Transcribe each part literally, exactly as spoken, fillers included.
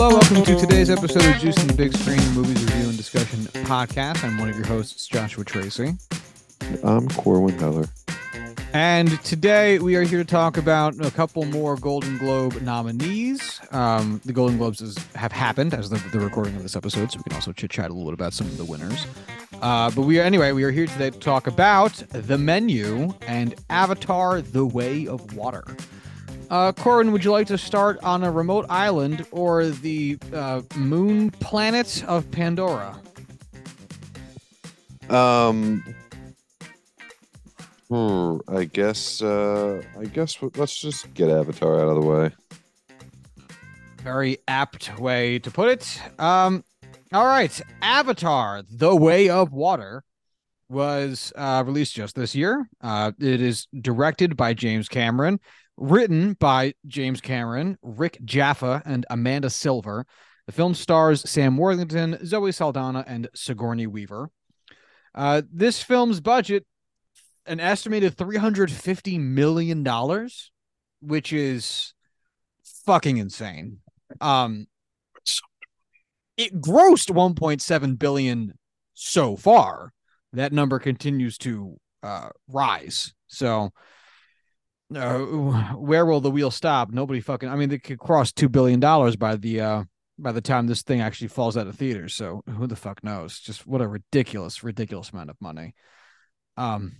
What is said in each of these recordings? Hello, welcome to today's episode of Juice and the Big Screen, Movies Review and Discussion Podcast. I'm one of your hosts, Joshua Tracy. I'm Corwin Heller. And today we are here to talk about a couple more Golden Globe nominees. Um, the Golden Globes is, have happened as the, the recording of this episode, so we can also chit-chat a little bit about some of the winners. Uh, but we are, anyway, we are here today to talk about The Menu and Avatar: The Way of Water. Uh, Corwin, would you like to start on a remote island or the uh, moon planet of Pandora? Um, hmm, I guess. Uh, I guess let's just get Avatar out of the way. Very apt way to put it. Um, all right, Avatar: The Way of Water was uh, released just this year. Uh, it is directed by James Cameron. Written by James Cameron, Rick Jaffa, and Amanda Silver. The film stars Sam Worthington, Zoe Saldana, and Sigourney Weaver. Uh, this film's budget, an estimated three hundred fifty million dollars, which is fucking insane. Um, it grossed one point seven billion dollars so far. That number continues to uh, rise. So... Uh, where will the wheel stop? Nobody fucking. I mean, they could cross two billion dollars by the uh, by the time this thing actually falls out of theaters. So who the fuck knows? Just what a ridiculous, ridiculous amount of money. Um,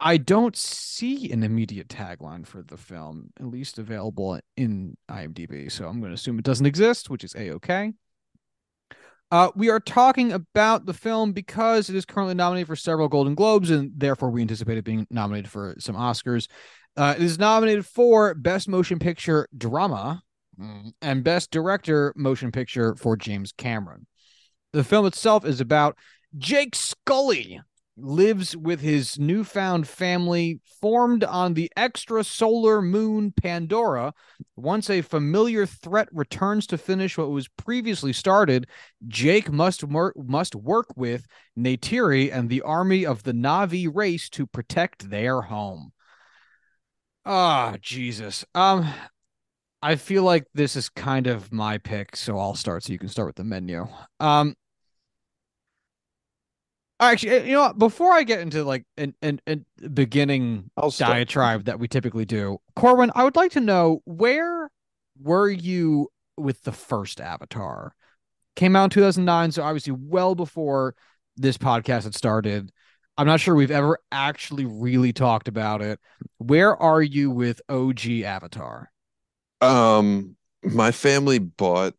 I don't see an immediate tagline for the film, at least available in IMDb. So I'm going to assume it doesn't exist, which is A-okay. Uh, we are talking about the film because it is currently nominated for several Golden Globes, and therefore we anticipate it being nominated for some Oscars. Uh, it is nominated for Best Motion Picture Drama and Best Director Motion Picture for James Cameron. The film itself is about Jake Scully lives with his newfound family formed on the extrasolar moon Pandora. Once a familiar threat returns to finish what was previously started, Jake must work, must work with Neytiri and the army of the Navi race to protect their home. Ah, oh, Jesus. Um, I feel like this is kind of my pick, so I'll start. So you can start with The Menu. Um, Actually, you know what? Before I get into like an an, an beginning diatribe that we typically do, Corwin, I would like to know, where were you with the first Avatar? Came out in two thousand nine, so obviously well before this podcast had started. I'm not sure we've ever actually really talked about it. Where are you with O G Avatar? Um, my family bought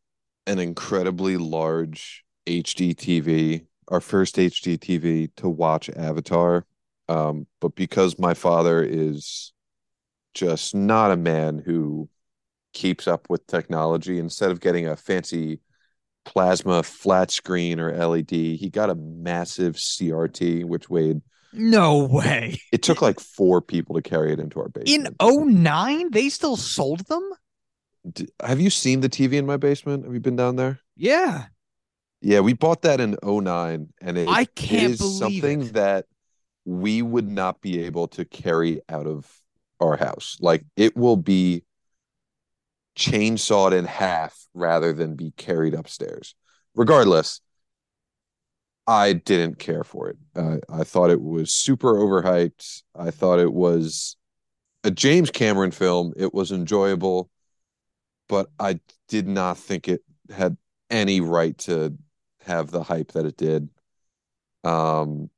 an incredibly large H D T V. Our first H D T V to watch Avatar. Um, but because my father is just not a man who keeps up with technology, instead of getting a fancy plasma flat screen or L E D, he got a massive C R T, which weighed... No way. It took like four people to carry it into our basement. In oh nine? They still sold them? D- Have you seen the T V in my basement? Have you been down there? Yeah. Yeah, we bought that in oh nine, and it I can't is believe something it. that we would not be able to carry out of our house. Like, it will be chainsawed in half rather than be carried upstairs. Regardless, I didn't care for it. Uh, I thought it was super overhyped. I thought it was a James Cameron film. It was enjoyable, but I did not think it had any right to have the hype that it did. Um,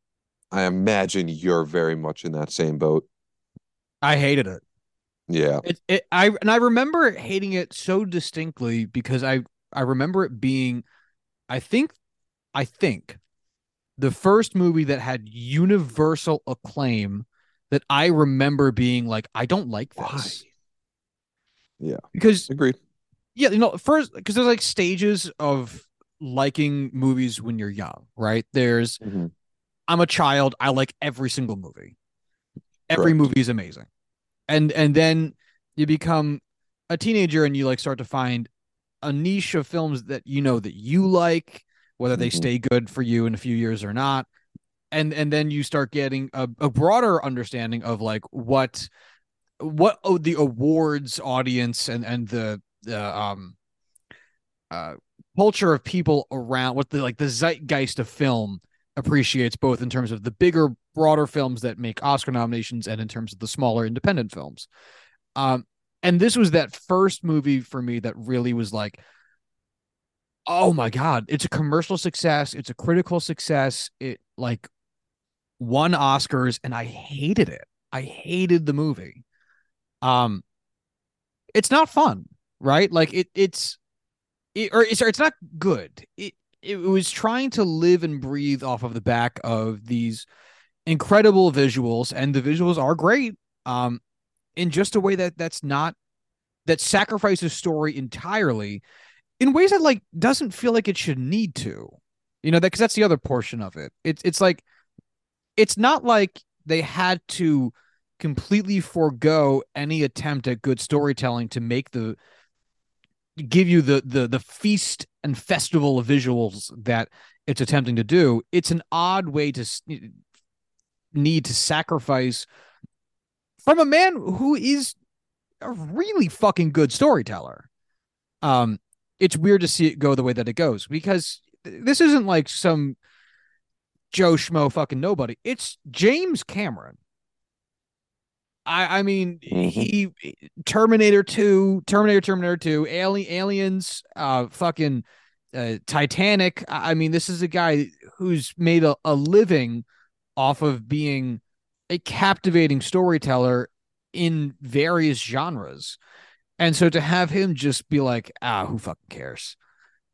I imagine you're very much in that same boat. I hated it. Yeah. It, it, I and I remember hating it so distinctly because I, I remember it being, I think, I think the first movie that had universal acclaim that I remember being like, I don't like this. Why? Yeah. Because agreed. Yeah, you know, first, because there's like stages of liking movies when you're young, right? There's, mm-hmm. I'm a child. I like every single movie. Every Correct. movie is amazing. And and then you become a teenager and you like start to find a niche of films that you know that you like, whether mm-hmm. they stay good for you in a few years or not. And and then you start getting a, a broader understanding of like what what oh, the awards audience and, and the Uh, um, uh, culture of people around, what the like the zeitgeist of film appreciates, both in terms of the bigger, broader films that make Oscar nominations and in terms of the smaller independent films. Um, and this was that first movie for me that really was like, oh my God, it's a commercial success. It's a critical success. It like won Oscars and I hated it. I hated the movie. Um, it's not fun, right? Like it, it's, it, or it's, or it's not good. It, it was trying to live and breathe off of the back of these incredible visuals, and the visuals are great. Um, in just a way that that's not, that sacrifices story entirely in ways that like doesn't feel like it should need to, you know, that, cause that's the other portion of it. It's, it's like, it's not like they had to completely forego any attempt at good storytelling to make the, give you the, the, the feast and festival of visuals that it's attempting to do. It's an odd way to need to sacrifice from a man who is a really fucking good storyteller. Um, it's weird to see it go the way that it goes, because this isn't like some Joe Schmo fucking nobody. It's James Cameron. I, I mean, he Terminator two, Terminator, Terminator two, Ali, Aliens, uh, fucking uh, Titanic. I, I mean, this is a guy who's made a, a living off of being a captivating storyteller in various genres. And so to have him just be like, ah, who fucking cares,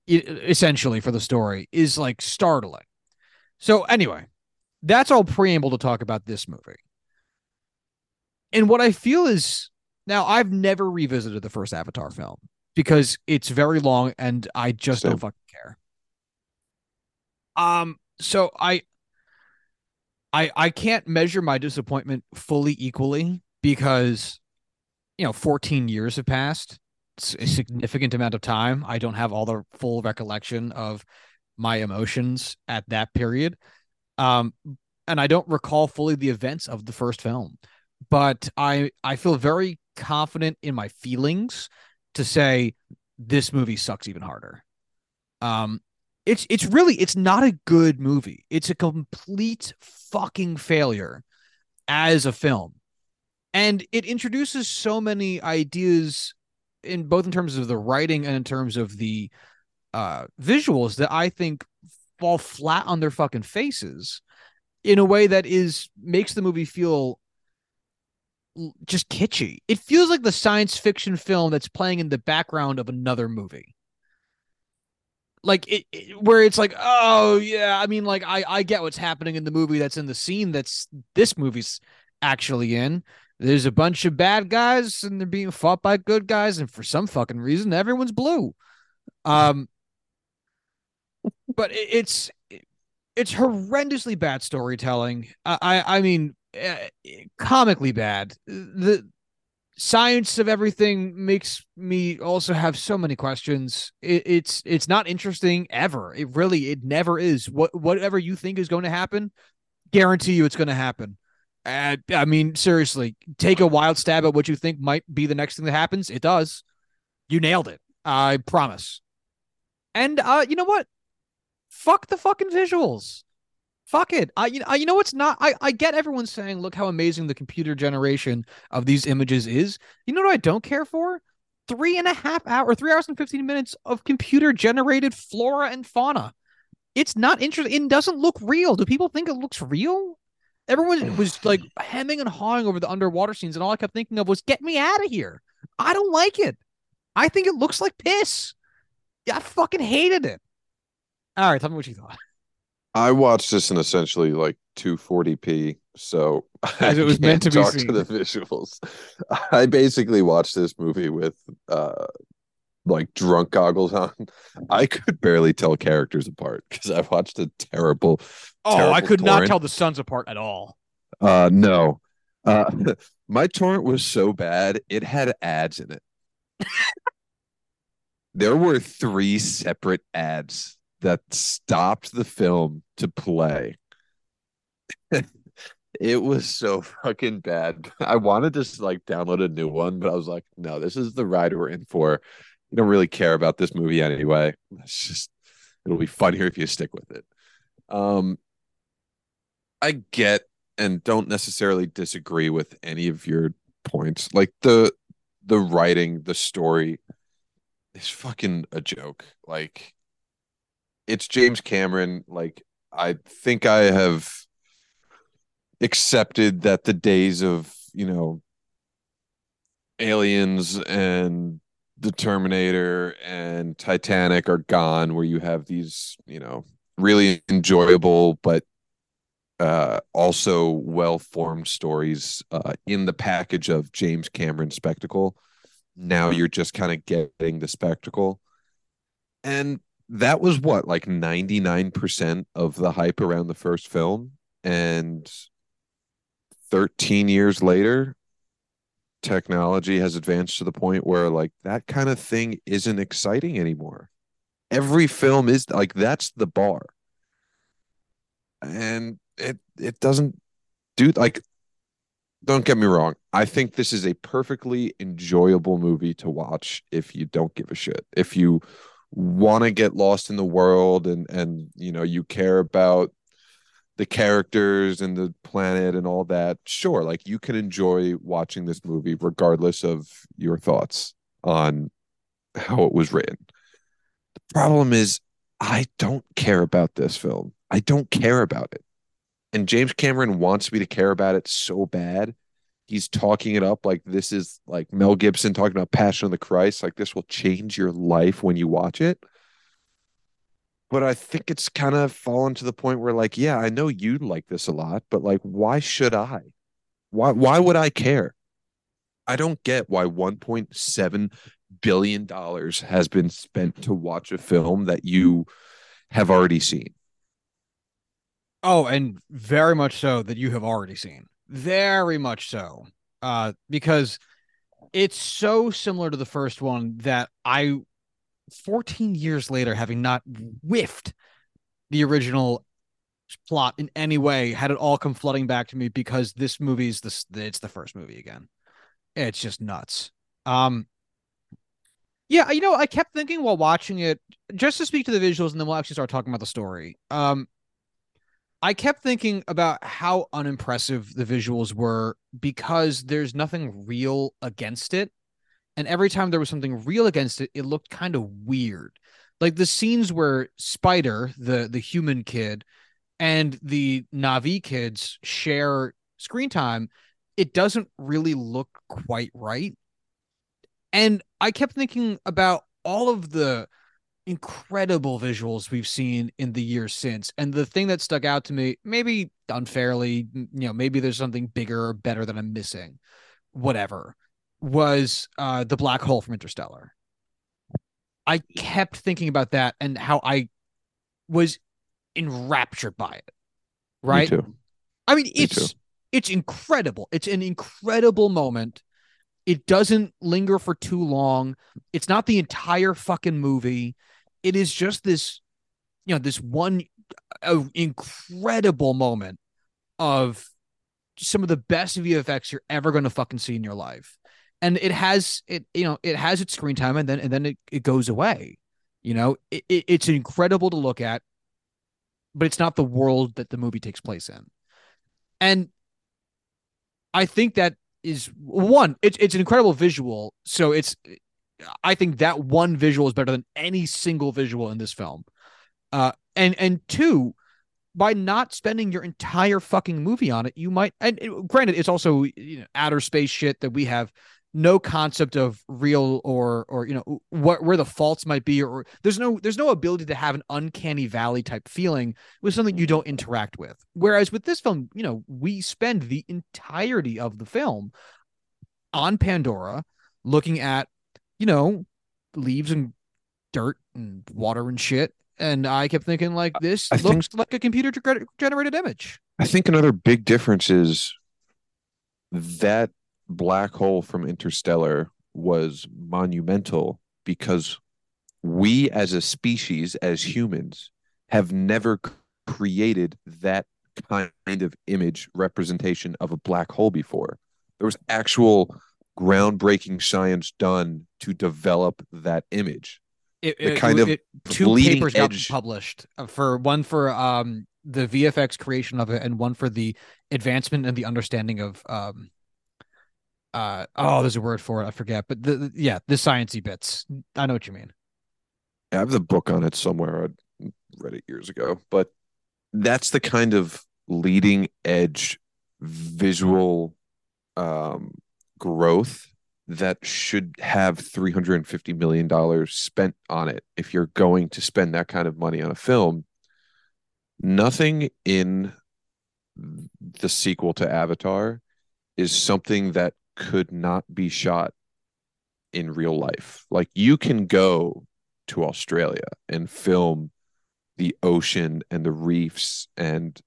it, essentially for the story, is like startling. So anyway, that's all preamble to talk about this movie. And what I feel is, now I've never revisited the first Avatar film because it's very long and I just so. don't fucking care. Um, so I, I, I can't measure my disappointment fully equally because, you know, fourteen years have passed. It's a significant amount of time. I don't have all the full recollection of my emotions at that period. Um, and I don't recall fully the events of the first film. But I, I feel very confident in my feelings to say this movie sucks even harder. Um, it's it's really it's not a good movie. It's a complete fucking failure as a film, and it introduces so many ideas in both in terms of the writing and in terms of the uh, visuals that I think fall flat on their fucking faces in a way that is makes the movie feel just kitschy. It feels like the science fiction film that's playing in the background of another movie. Like it, it where it's like, oh yeah, I mean, like I, I get what's happening in the movie that's in the scene that's this movie's actually in. There's a bunch of bad guys and they're being fought by good guys, and for some fucking reason everyone's blue. Um but it, it's it, it's horrendously bad storytelling. I I, I mean Uh, comically bad. The science of everything makes me also have so many questions. It, it's it's not interesting ever. It really it never is. What whatever you think is going to happen, guarantee you it's going to happen. Uh, I mean, seriously, take a wild stab at what you think might be the next thing that happens. It does. You nailed it. I promise. And uh, you know what? Fuck the fucking visuals. Fuck it. I you know, I, you know what's not? I, I get everyone saying, look how amazing the computer generation of these images is. You know what I don't care for? Three and a half hour, three hours and fifteen minutes of computer generated flora and fauna. It's not interesting. It doesn't look real. Do people think it looks real? Everyone was like hemming and hawing over the underwater scenes. And all I kept thinking of was, get me out of here. I don't like it. I think it looks like piss. I fucking hated it. All right. Tell me what you thought. I watched this in essentially like two forty p, so as it was I can't meant to talk be seen. To the visuals. I basically watched this movie with uh, like drunk goggles on. I could barely tell characters apart because I watched a terrible. Oh, terrible I could torrent. Not tell the sons apart at all. Uh, no, uh, my torrent was so bad it had ads in it. There were three separate ads that stopped the film to play. It was so fucking bad. I wanted to like download a new one, but I was like, no, this is the ride we're in for. you don't really care about this movie anyway. It's just, it'll be fun here if you stick with it. Um, I get and don't necessarily disagree with any of your points. Like the the writing, the story is fucking a joke. Like, it's James Cameron. Like, I think I have accepted that the days of, you know, Aliens and The Terminator and Titanic are gone, where you have these, you know, really enjoyable but uh, also well-formed stories uh, in the package of James Cameron's spectacle. Now you're just kind of getting the spectacle. And that was what, like ninety-nine percent of the hype around the first film. And thirteen years later, technology has advanced to the point where, like, that kind of thing isn't exciting anymore. Every film is like, that's the bar. And it it doesn't do, like, don't get me wrong, I think this is a perfectly enjoyable movie to watch if you don't give a shit. If you want to get lost in the world and and you know, you care about the characters and the planet and all that, sure, like, you can enjoy watching this movie regardless of your thoughts on how it was written. The problem is, I don't care about this film. I don't care about it. And James Cameron wants me to care about it so bad. He's talking it up like this is like Mel Gibson talking about Passion of the Christ. Like, this will change your life when you watch it. But I think it's kind of fallen to the point where, like, yeah, I know you like this a lot, but, like, why should I? Why why would I care? I don't get why one point seven billion dollars has been spent to watch a film that you have already seen. Oh, and very much so that you have already seen. Very much so. Uh, because it's so similar to the first one that I... fourteen years later, having not whiffed the original plot in any way, had it all come flooding back to me because this movie's this it's the first movie again. It's just nuts. Um, yeah, you know, I kept thinking while watching it, just to speak to the visuals, and then we'll actually start talking about the story. Um, I kept thinking about how unimpressive the visuals were because there's nothing real against it. And every time there was something real against it, it looked kind of weird. Like the scenes where Spider, the, the human kid, and the Navi kids share screen time, it doesn't really look quite right. And I kept thinking about all of the incredible visuals we've seen in the years since. And the thing that stuck out to me, maybe unfairly, you know, maybe there's something bigger or better that I'm missing, whatever, was uh, the black hole from Interstellar. I kept thinking about that and how I was enraptured by it. Right? Me too. I mean, Me it's too. It's incredible. It's an incredible moment. It doesn't linger for too long. It's not the entire fucking movie. It is just this, you know, this one uh, incredible moment of some of the best V F X you're ever going to fucking see in your life. And it has it, you know, it has its screen time and then and then it, it goes away. You know, it, it, it's incredible to look at, but it's not the world that the movie takes place in. And I think that is one, it's it's an incredible visual. So it's I think that one visual is better than any single visual in this film. Uh, and and two, by not spending your entire fucking movie on it, you might, and granted, it's also, you know, outer space shit that we have no concept of real or, or, you know, what, where the faults might be, or, or there's no, there's no ability to have an uncanny valley type feeling with something you don't interact with. Whereas with this film, you know, we spend the entirety of the film on Pandora looking at, you know, leaves and dirt and water and shit. And I kept thinking, like, this I looks think, like a computer-generated image. I think another big difference is that black hole from Interstellar was monumental because we as a species, as humans, have never created that kind of image representation of a black hole before. There was actual groundbreaking science done to develop that image. It, the it, kind it, of it, two papers got published, for one for um the V F X creation of it, and one for the advancement and the understanding of um uh oh, there's a word for it, I forget, but the, the yeah the sciencey bits. I know what you mean. I have the book on it somewhere. I read it years ago, but that's the kind of leading edge visual um growth that should have three hundred fifty million dollars spent on it. If you're going to spend that kind of money on a film, nothing in the sequel to Avatar is something that could not be shot in real life. Like, you can go to Australia and film the ocean and the reefs and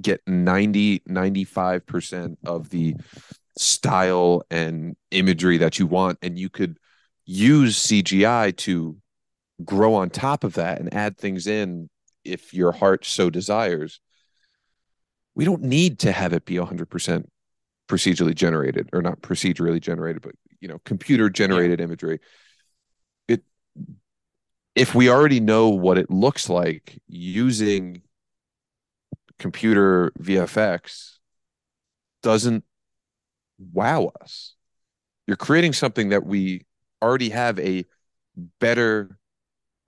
get ninety, ninety-five percent of the style and imagery that you want, and you could use C G I to grow on top of that and add things in if your heart so desires. We don't need to have it be one hundred percent procedurally generated, or not procedurally generated, but you know, computer generated yeah. imagery. It, if we already know what it looks like using computer V F X, doesn't wow us. You're creating something that we already have a better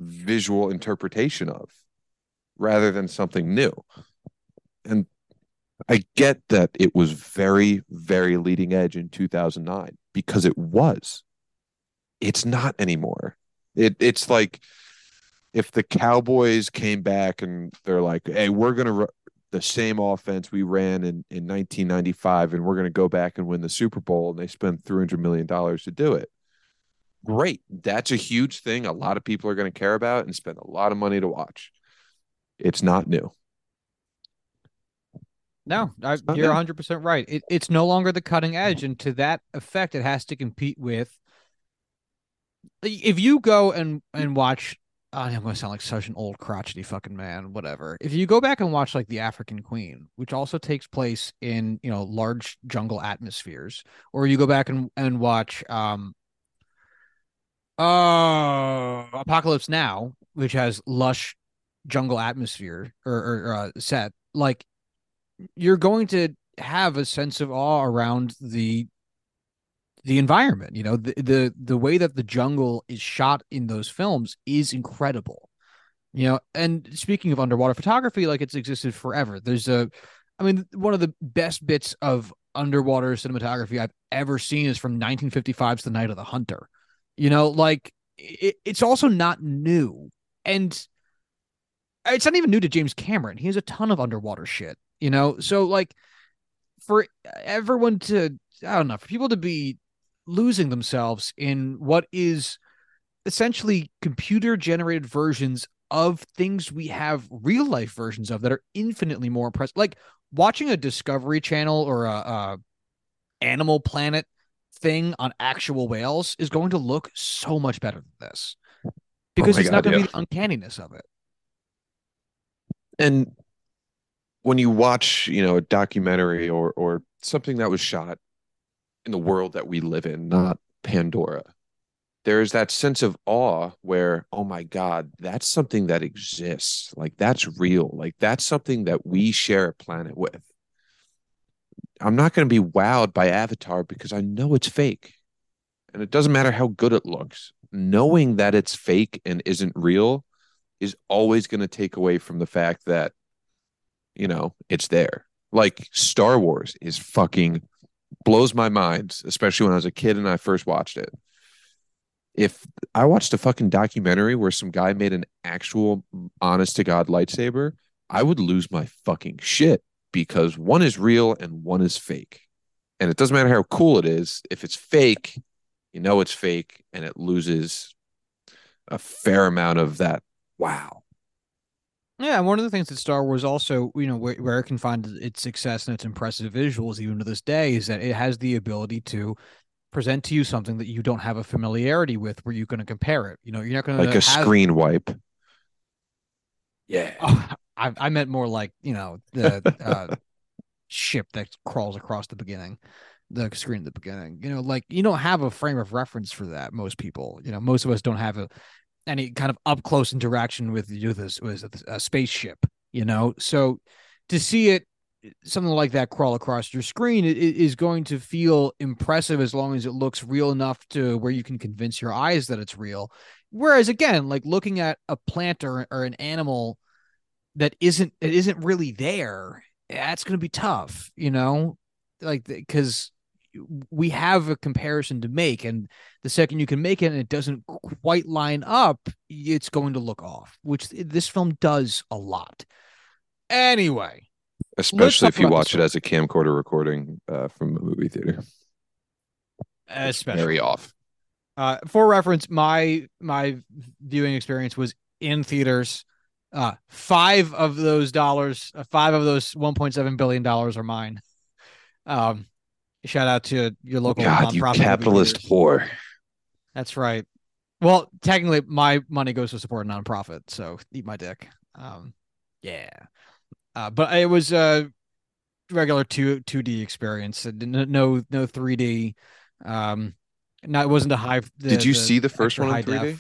visual interpretation of, rather than something new. And I get that it was very, very leading edge in two thousand nine, because it was. It's not anymore. It it's like if the Cowboys came back and they're like, hey, we're going to ru- the same offense we ran in, in nineteen ninety-five, and we're going to go back and win the Super Bowl, and they spend three hundred million dollars to do it. Great. That's a huge thing. A lot of people are going to care about and spend a lot of money to watch. It's not new. No, I, not you're new. one hundred percent right. It, it's no longer the cutting edge, and to that effect, it has to compete with. If you go and, and watch, I'm going to sound like such an old crotchety fucking man, whatever. If you go back and watch like The African Queen, which also takes place in, you know, large jungle atmospheres, or you go back and, and watch um, uh, Apocalypse Now, which has lush jungle atmosphere or, or, or uh, set, like, you're going to have a sense of awe around the the environment. You know, the, the the way that the jungle is shot in those films is incredible. You know, and speaking of underwater photography, like, it's existed forever. There's a, I mean, one of the best bits of underwater cinematography I've ever seen is from nineteen fifty-five's The Night of the Hunter. You know, like, it, it's also not new. And it's not even new to James Cameron. He has a ton of underwater shit, you know? So, like, for everyone to, I don't know, for people to be losing themselves in what is essentially computer generated versions of things we have real life versions of that are infinitely more impressive. Like watching a Discovery Channel or a, a Animal Planet thing on actual whales is going to look so much better than this, because oh my it's God, not going to yeah. be the uncanniness of it. And when you watch, you know, a documentary or or something that was shot in the world that we live in, not Pandora, there is that sense of awe where, oh my God, that's something that exists. Like, that's real. Like, that's something that we share a planet with. I'm not going to be wowed by Avatar because I know it's fake. And it doesn't matter how good it looks. Knowing that it's fake and isn't real is always going to take away from the fact that, you know, it's there. Like, Star Wars is fucking blows my mind, especially when I was a kid and I first watched it. If I watched a fucking documentary where some guy made an actual honest to God lightsaber, I would lose my fucking shit, because one is real and one is fake. And it doesn't matter how cool it is. If it's fake, you know, it's fake, and it loses a fair amount of that. Wow. Yeah, one of the things that Star Wars also, you know, where, where it can find its success and its impressive visuals even to this day is that it has the ability to present to you something that you don't have a familiarity with where you're going to compare it. You know, you're not going to like a have... screen wipe. Yeah. Oh, I, I meant more like, you know, the uh, ship that crawls across the beginning. the screen at the beginning. You know, like, you don't have a frame of reference for that. Most people, you know, most of us don't have a, any kind of up close interaction with this was a spaceship, you know, so to see it, something like that crawl across your screen is going to feel impressive as long as it looks real enough to where you can convince your eyes that it's real. Whereas again, like looking at a plant or, or an animal that isn't, it isn't really there. That's going to be tough, you know, like, because we have a comparison to make, and the second you can make it and it doesn't quite line up, it's going to look off, which this film does a lot. Anyway. Especially if you watch it as a camcorder recording uh, from a movie theater. Especially. Very off. Uh, for reference, my my viewing experience was in theaters. Uh, five of those dollars, uh, five of those one point seven billion dollars are mine. Um, shout out to your local God, you capitalist whore. That's right. Well, technically, my money goes to support a nonprofit, so eat my dick. Um, yeah. Uh, but it was a regular two two D experience. No no, no three D. Um, no, it wasn't a high. The, Did you the see the first one in three D?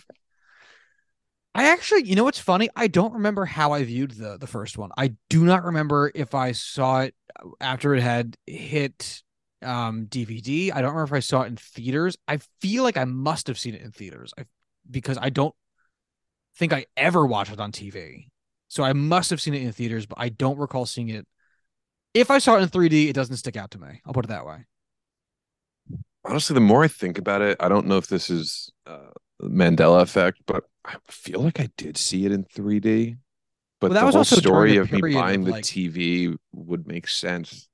I actually, you know, what's funny? I don't remember how I viewed the the first one. I do not remember if I saw it after it had hit um, D V D. I don't remember if I saw it in theaters. I feel like I must have seen it in theaters I, because I don't think I ever watched it on T V. So I must have seen it in theaters, but I don't recall seeing it. If I saw it in three D, it doesn't stick out to me. I'll put it that way. Honestly, the more I think about it, I don't know if this is uh, Mandela effect, but I feel like I did see it in three D. But well, the whole story of me buying the like, T V would make sense.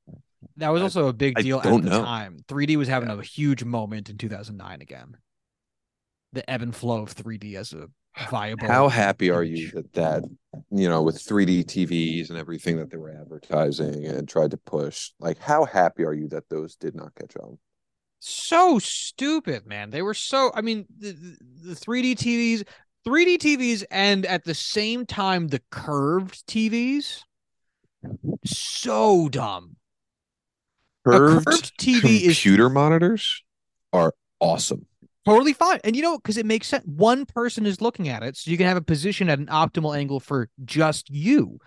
That was also a big deal at the know. time. three D was having yeah. a huge moment in two thousand nine again. The ebb and flow of three D as a viable. How happy are you that that, you know, with three D T Vs and everything that they were advertising and tried to push, like, how happy are you that those did not catch on? So stupid, man. They were so, I mean, the, the three D T Vs, three D T Vs, and at the same time, the curved T Vs. So dumb. Curved, curved T V computer is, monitors are awesome. Totally fine. And you know, because it makes sense. One person is looking at it, so you can have a position at an optimal angle for just you.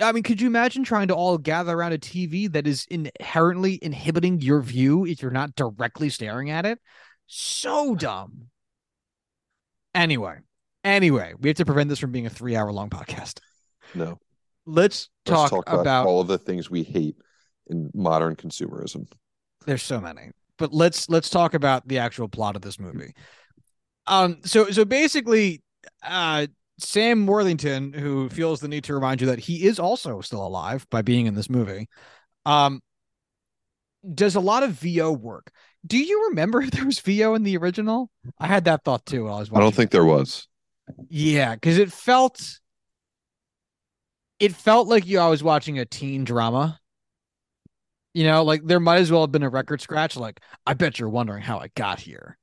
I mean, could you imagine trying to all gather around a T V that is inherently inhibiting your view if you're not directly staring at it? So dumb. Anyway, anyway, we have to prevent this from being a three-hour long podcast. No. Let's, Let's talk, talk about, about all of the things we hate in modern consumerism. There's so many. But let's let's talk about the actual plot of this movie. Um, so so basically, uh, Sam Worthington, who feels the need to remind you that he is also still alive by being in this movie, um, does a lot of V O work. Do you remember if there was V O in the original? I had that thought too while I was watching. I don't think there was. Yeah, because it felt it felt like you I was watching a teen drama. You know, like there might as well have been a record scratch. Like, I bet you're wondering how I got here,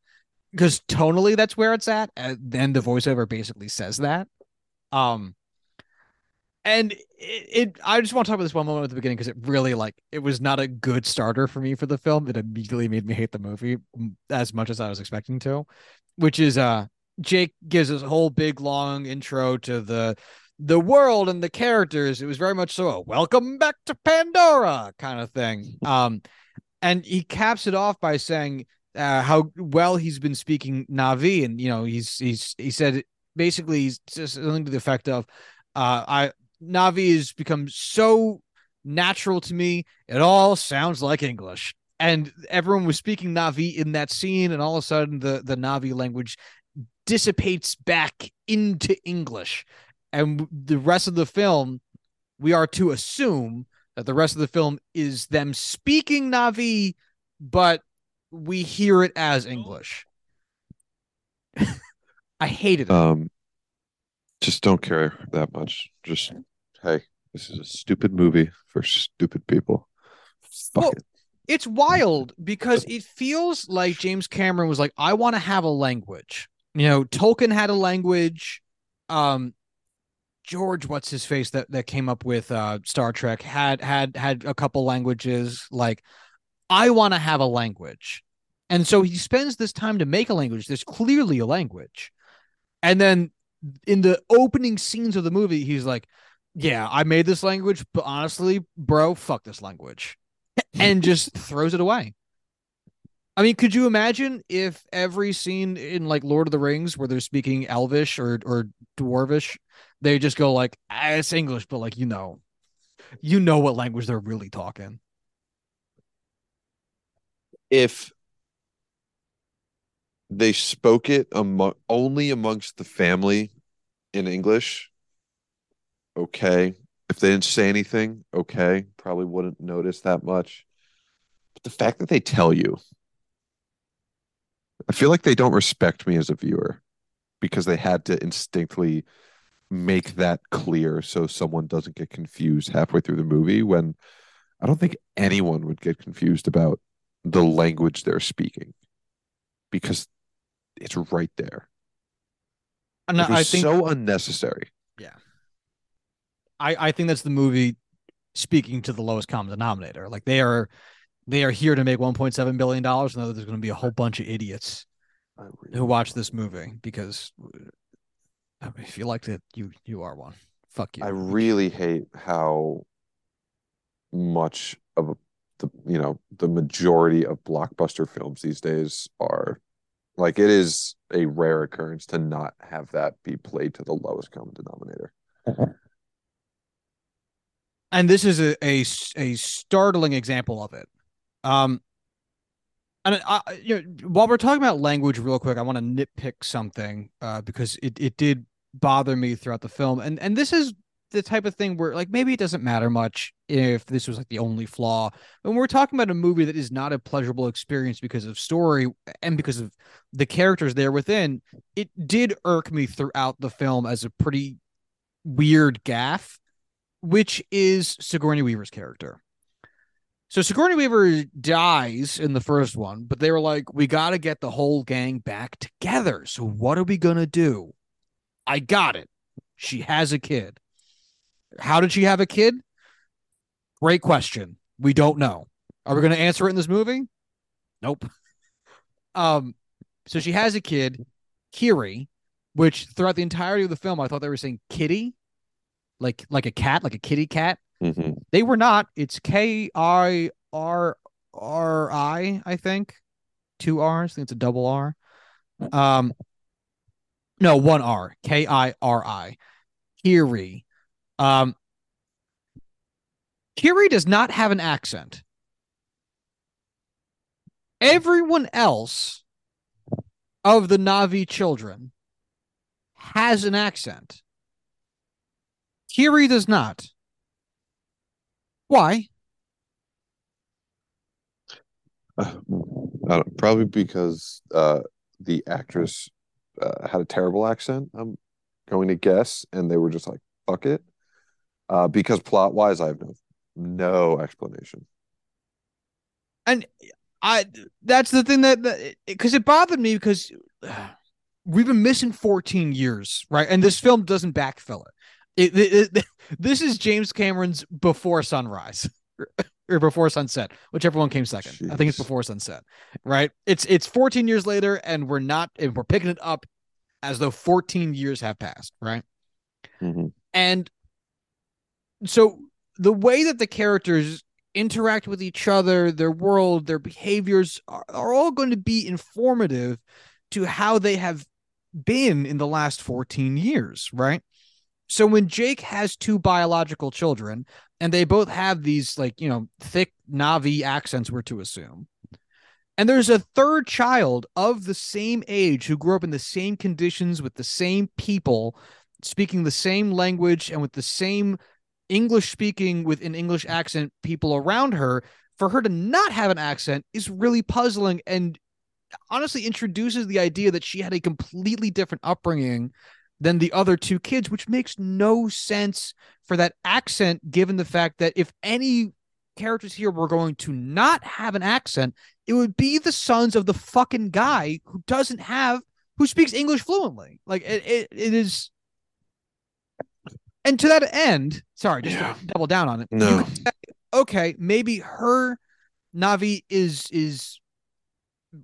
because tonally that's where it's at. And then the voiceover basically says that. Um, and it, it I just want to talk about this one moment at the beginning, because it really like it was not a good starter for me for the film. It immediately made me hate the movie as much as I was expecting to, which is uh, Jake gives us a whole big long intro to the. the world and the characters. It was very much so a welcome back to Pandora kind of thing. Um, and he caps it off by saying uh, how well he's been speaking Navi. And, you know, he's, he's, he said, basically he's just something to the effect of uh, I Navi has become so natural to me. It all sounds like English. And everyone was speaking Navi in that scene. And all of a sudden the, the Navi language dissipates back into English. And the rest of the film, we are to assume that the rest of the film is them speaking Navi, but we hear it as English. I hated it. Um, just don't care that much. Just, hey, this is a stupid movie for stupid people. Fuck well, it. It's wild because it feels like James Cameron was like, I want to have a language. You know, Tolkien had a language. Um, George, what's his face that, that came up with uh, Star Trek had had had a couple languages. Like I want to have a language. And so he spends this time to make a language. There's clearly a language. And then in the opening scenes of the movie, he's like, yeah, I made this language, but honestly, bro, fuck this language. And just throws it away. I mean, could you imagine if every scene in like Lord of the Rings where they're speaking Elvish or or Dwarvish, they just go like, ah, it's English, but like, you know, you know what language they're really talking. If they spoke it among, only amongst the family in English, okay. If they didn't say anything, okay, probably wouldn't notice that much. But the fact that they tell you, I feel like they don't respect me as a viewer because they had to instinctively make that clear so someone doesn't get confused halfway through the movie, when I don't think anyone would get confused about the language they're speaking because it's right there. And it was I think so unnecessary. Yeah. I, I think that's the movie speaking to the lowest common denominator. Like they are They are here to make one point seven billion dollars, and there's going to be a whole bunch of idiots really who watch this movie because I mean, if you liked it, you you are one. Fuck you. I really hate how much of the you know the majority of blockbuster films these days are like it is a rare occurrence to not have that be played to the lowest common denominator. Uh-huh. And this is a, a a startling example of it. Um, and I, you know, while we're talking about language real quick, I want to nitpick something uh, because it, it did bother me throughout the film. And, and this is the type of thing where like, maybe it doesn't matter much if this was like the only flaw. When we're talking about a movie that is not a pleasurable experience because of story and because of the characters there within, it did irk me throughout the film as a pretty weird gaffe, which is Sigourney Weaver's character. So Sigourney Weaver dies in the first one, but they were like, we got to get the whole gang back together. So what are we going to do? I got it. She has a kid. How did she have a kid? Great question. We don't know. Are we going to answer it in this movie? Nope. Um, so she has a kid, Kiri, which throughout the entirety of the film, I thought they were saying kitty, like like a cat, like a kitty cat. Mm-hmm. They were not. It's K I R R I, I think. Two R's. I think it's a double R. Um, no, one R. K I R I. Kiri. Um, Kiri does not have an accent. Everyone else of the Navi children has an accent. Kiri does not. Why? Uh, I don't, probably because uh, the actress uh, had a terrible accent, I'm going to guess, and they were just like, fuck it. Uh, because plot-wise, I have no, no explanation. And I that's the thing that... Because it, it bothered me because uh, we've been missing fourteen years, right? And this film doesn't backfill it. It, it, it, this is James Cameron's Before Sunrise or Before Sunset, whichever one came second. Jeez. I think it's Before Sunset, right? It's it's fourteen years later, and we're not, and we're picking it up as though fourteen years have passed, right? Mm-hmm. And so the way that the characters interact with each other, their world, their behaviors are, are all going to be informative to how they have been in the last fourteen years, right? So when Jake has two biological children and they both have these like, you know, thick Navi accents, we're to assume. And there's a third child of the same age who grew up in the same conditions with the same people speaking the same language and with the same English speaking with an English accent people around her. For her to not have an accent is really puzzling and honestly introduces the idea that she had a completely different upbringing than the other two kids, which makes no sense for that accent, given the fact that if any characters here were going to not have an accent, it would be the sons of the fucking guy who doesn't have, who speaks English fluently. Like it, it, it is. And to that end, sorry, just yeah. to double down on it. No. You could say, okay, maybe her Navi is is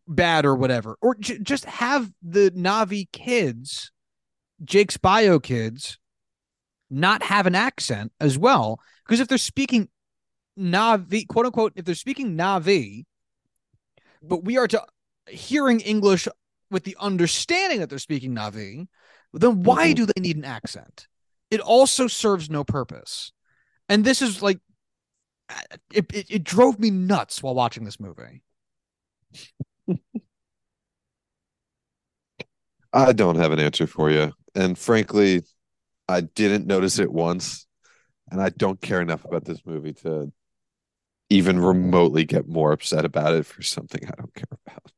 bad or whatever, or j- just have the Navi kids, Jake's bio kids, not have an accent as well, because if they're speaking Navi, quote unquote, if they're speaking Navi, but we are to hearing English with the understanding that they're speaking Navi, then why do they need an accent? It also serves no purpose. And this is like, it, it, it drove me nuts while watching this movie. I don't have an answer for you. And frankly, I didn't notice it once. And I don't care enough about this movie to even remotely get more upset about it for something I don't care about.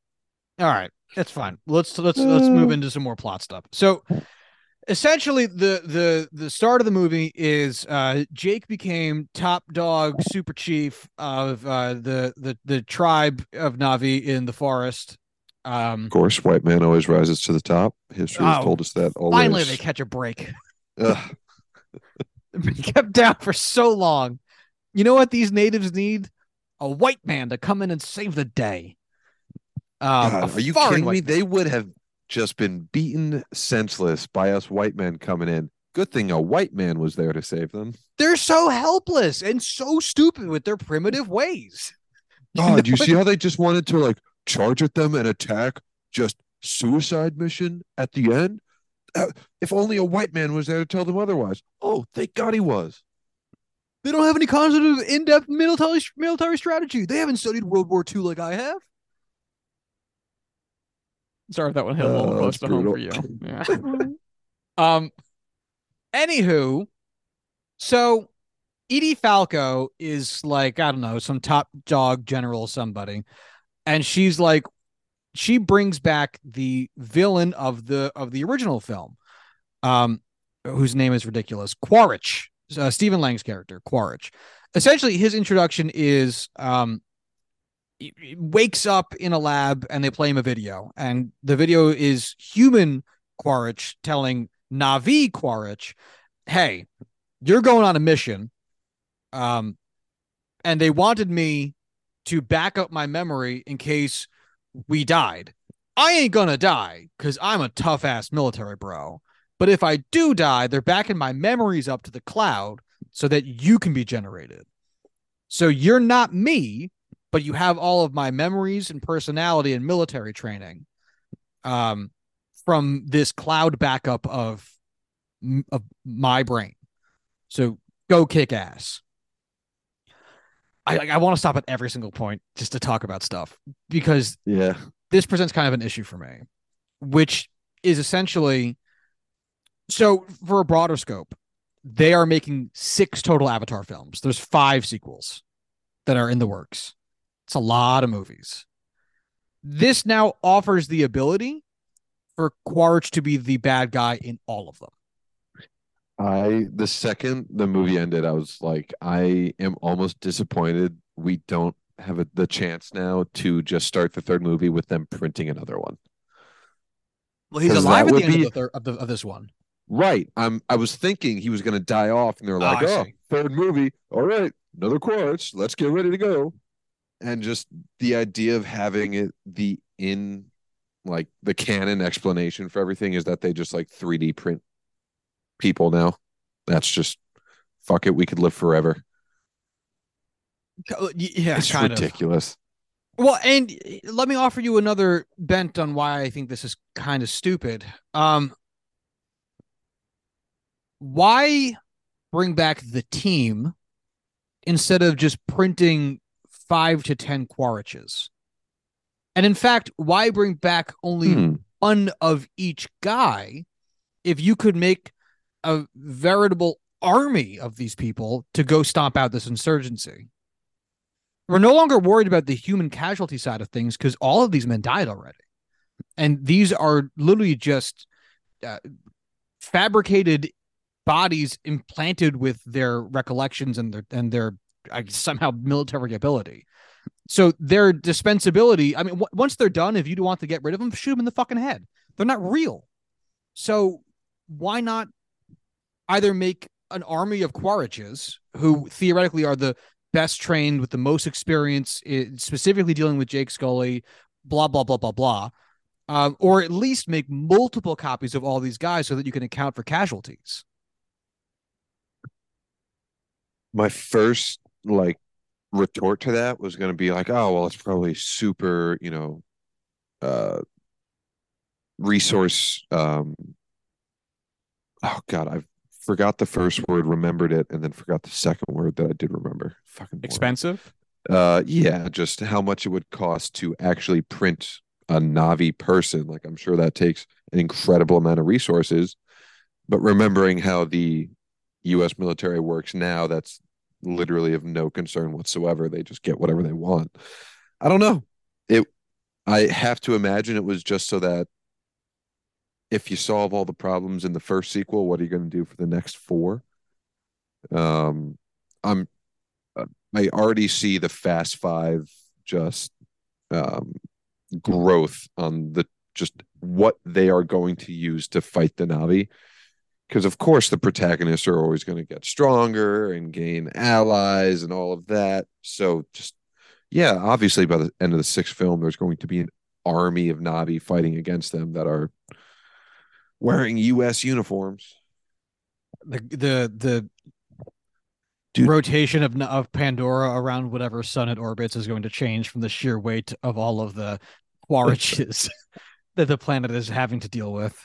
All right, that's fine. Let's let's let's move into some more plot stuff. So, essentially, the the the start of the movie is uh, Jake became top dog, super chief of uh, the the the tribe of Navi in the forest. Um, of course, white man always rises to the top. History has oh, told us that. Always. Finally, they catch a break. Ugh. They've been kept down for so long. You know what these natives need? A white man to come in and save the day. Um, God, are you kidding me? Man. They would have just been beaten senseless by us white men coming in. Good thing a white man was there to save them. They're so helpless and so stupid with their primitive ways. God, you know? Do you see how they just wanted to like charge at them and attack? Just suicide mission at the end? Uh, if only a white man was there to tell them otherwise. Oh, thank God he was. They don't have any concept of in-depth military military strategy. They haven't studied World War Two like I have. Sorry, that one hit a little uh, close to home for you. Yeah. um. Anywho, so Edie Falco is like, I don't know, some top dog general somebody, and she's like, she brings back the villain of the of the original film, um, whose name is ridiculous, Quaritch, uh, Stephen Lang's character, Quaritch. Essentially, his introduction is um, he wakes up in a lab and they play him a video, and the video is human Quaritch telling Navi Quaritch, "Hey, you're going on a mission, um, and they wanted me to back up my memory in case." We died. I ain't gonna die because I'm a tough ass military bro. But if I do die, they're backing my memories up to the cloud so that you can be generated. So you're not me, but you have all of my memories and personality and military training um, from this cloud backup of, of my brain. So go kick ass. I, I want to stop at every single point just to talk about stuff because yeah, this presents kind of an issue for me, which is essentially, so for a broader scope, they are making six total Avatar films. There's five sequels that are in the works. It's a lot of movies. This now offers the ability for Quaritch to be the bad guy in all of them. I the second the movie ended, I was like, I am almost disappointed we don't have a, the chance now to just start the third movie with them printing another one. Well, he's alive at the end be, of, the third, of, the, of this one. Right. Um, I was thinking he was going to die off, and they're like, oh, oh third movie. All right, another Quaritch. Let's get ready to go. And just the idea of having it the in, like, the canon explanation for everything is that they just, like, three D print people now. That's just fuck it, we could live forever. Yeah, it's kind ridiculous of. Well, and let me offer you another bent on why I think this is kind of stupid. Um why bring back the team instead of just printing five to ten Quaritches? And in fact, why bring back only hmm. one of each guy if you could make a veritable army of these people to go stomp out this insurgency? We're no longer worried about the human casualty side of things because all of these men died already. And these are literally just uh, fabricated bodies implanted with their recollections and their, and their uh, somehow military ability. So their dispensability, I mean, w- once they're done, if you do want to get rid of them, shoot them in the fucking head. They're not real. So why not either make an army of Quaritches who theoretically are the best trained, with the most experience, specifically dealing with Jake Scully, blah, blah, blah, blah, blah. Um, or at least make multiple copies of all these guys so that you can account for casualties. My first like retort to that was going to be like, oh, well, it's probably super, you know, uh, resource. Um, oh, God, I forgot the first word, remembered it, and then forgot the second word that I did remember. Fucking expensive. Uh, yeah, just how much it would cost to actually print a Navi person. Like, I'm sure that takes an incredible amount of resources, but remembering how the U S military works now, that's literally of no concern whatsoever. They just get whatever they want. I don't know. It, I have to imagine it was just so that if you solve all the problems in the first sequel, what are you going to do for the next four? Um, I'm, I already see the Fast Five just, um, growth on the just what they are going to use to fight the Navi, because of course the protagonists are always going to get stronger and gain allies and all of that. So just, yeah, obviously by the end of the sixth film there's going to be an army of Navi fighting against them that are wearing U S uniforms. The the the Dude. rotation of of Pandora around whatever sun it orbits is going to change from the sheer weight of all of the quaritches that the planet is having to deal with.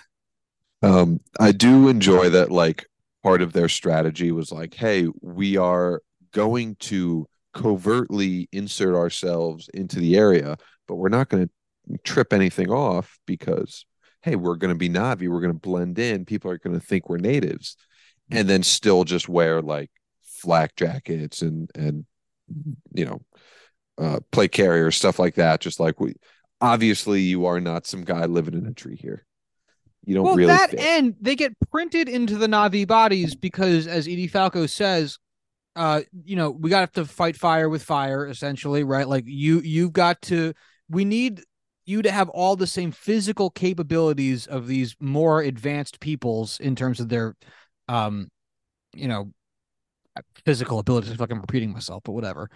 Um, I do enjoy that, like, part of their strategy was like, hey, we are going to covertly insert ourselves into the area, but we're not going to trip anything off because, hey, we're going to be Navi. We're going to blend in. People are going to think we're natives, and then still just wear, like, flak jackets and, and you know, uh, plate carriers, stuff like that. Just like, we obviously you are not some guy living in a tree here. You don't well, really that fit. And they get printed into the Navi bodies because, as Edie Falco says, uh, you know, we got to fight fire with fire, essentially, right? Like, you, you've got to, we need you to have all the same physical capabilities of these more advanced peoples in terms of their, um, you know, physical abilities. If I'm repeating myself, but whatever.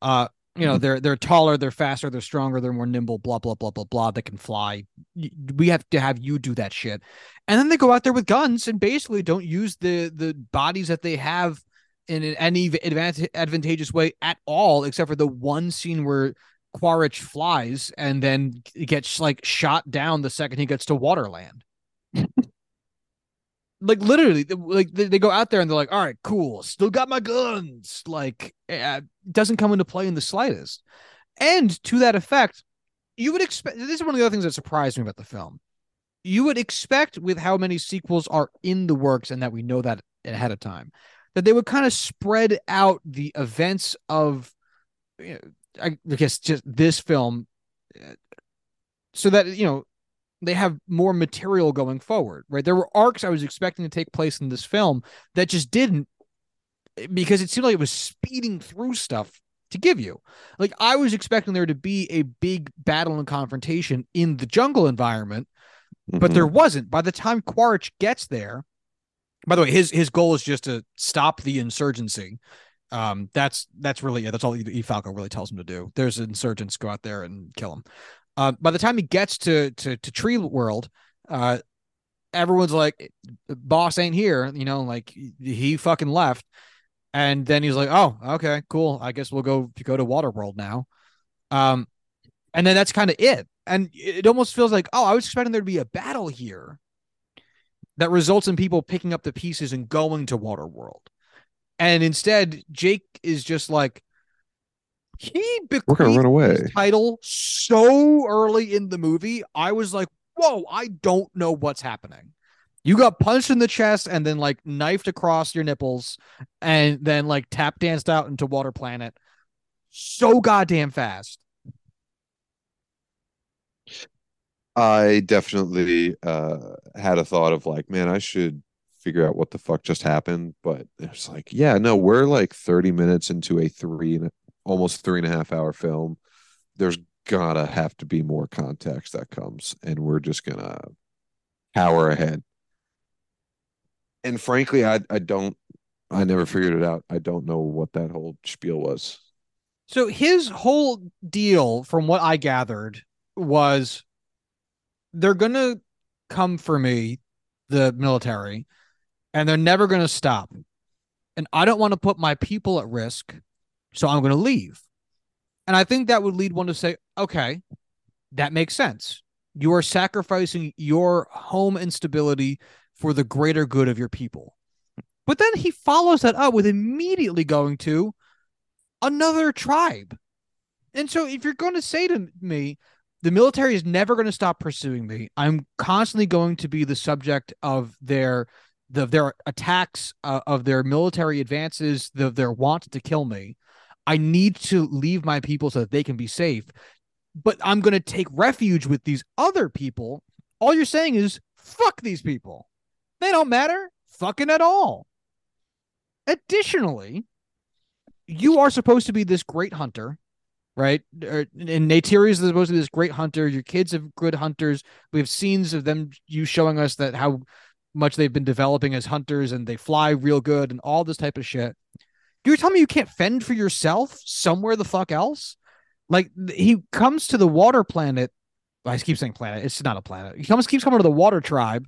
Uh, you know, they're they're taller, they're faster, they're stronger, they're more nimble, blah, blah, blah, blah, blah. They can fly. We have to have you do that shit. And then they go out there with guns and basically don't use the the bodies that they have in any advantageous way at all, except for the one scene where Quaritch flies and then gets, like, shot down the second he gets to Waterland. Like, literally, like, they go out there and they're like, all right, cool, still got my guns. Like, it doesn't come into play in the slightest. And to that effect, you would expect, this is one of the other things that surprised me about the film. You would expect, with how many sequels are in the works and that we know that ahead of time, that they would kind of spread out the events of, you know, I guess, just this film so that, you know, they have more material going forward, right? There were arcs I was expecting to take place in this film that just didn't, because it seemed like it was speeding through stuff to give you. Like, I was expecting there to be a big battle and confrontation in the jungle environment, mm-hmm. but there wasn't. By the time Quaritch gets there, by the way, his, his goal is just to stop the insurgency. Um, that's, that's really, yeah, that's all E. Falco really tells him to do. There's insurgents, go out there and kill them. Uh, by the time he gets to to, to Tree World, uh, everyone's like, boss ain't here, you know, like, he fucking left. And then he's like, oh, okay, cool, I guess we'll go go to Water World now. Um, and then that's kind of it. And it almost feels like, oh, I was expecting there to be a battle here that results in people picking up the pieces and going to Water World. And instead, Jake is just like, he bequeathed his title so early in the movie, I was like, whoa, I don't know what's happening. You got punched in the chest and then, like, knifed across your nipples and then, like, tap danced out into Water Planet so goddamn fast. I definitely uh, had a thought of, like, man, I should figure out what the fuck just happened. But it's like, yeah, no, we're, like, thirty minutes into a three and a almost three and a half hour film. There's gotta have to be more context that comes, and we're just gonna power ahead. And frankly, I I don't I never figured it out. I don't know what that whole spiel was. So his whole deal, from what I gathered, was they're going to come for me, the military, and they're never going to stop. And I don't want to put my people at risk, so I'm going to leave. And I think that would lead one to say, okay, that makes sense. You are sacrificing your home and stability for the greater good of your people. But then he follows that up with immediately going to another tribe. And so if you're going to say to me, the military is never going to stop pursuing me, I'm constantly going to be the subject of their the, their attacks, uh, of their military advances, the, their want to kill me, I need to leave my people so that they can be safe. But I'm going to take refuge with these other people. All you're saying is, fuck these people. They don't matter fucking at all. Additionally, you are supposed to be this great hunter, right? And Neytiri is supposed to be this great hunter. Your kids are good hunters. We have scenes of them, you showing us that how much they've been developing as hunters and they fly real good and all this type of shit. You're telling me you can't fend for yourself somewhere the fuck else? Like, he comes to the water planet. I keep saying planet. It's not a planet. He comes, keeps coming to the water tribe,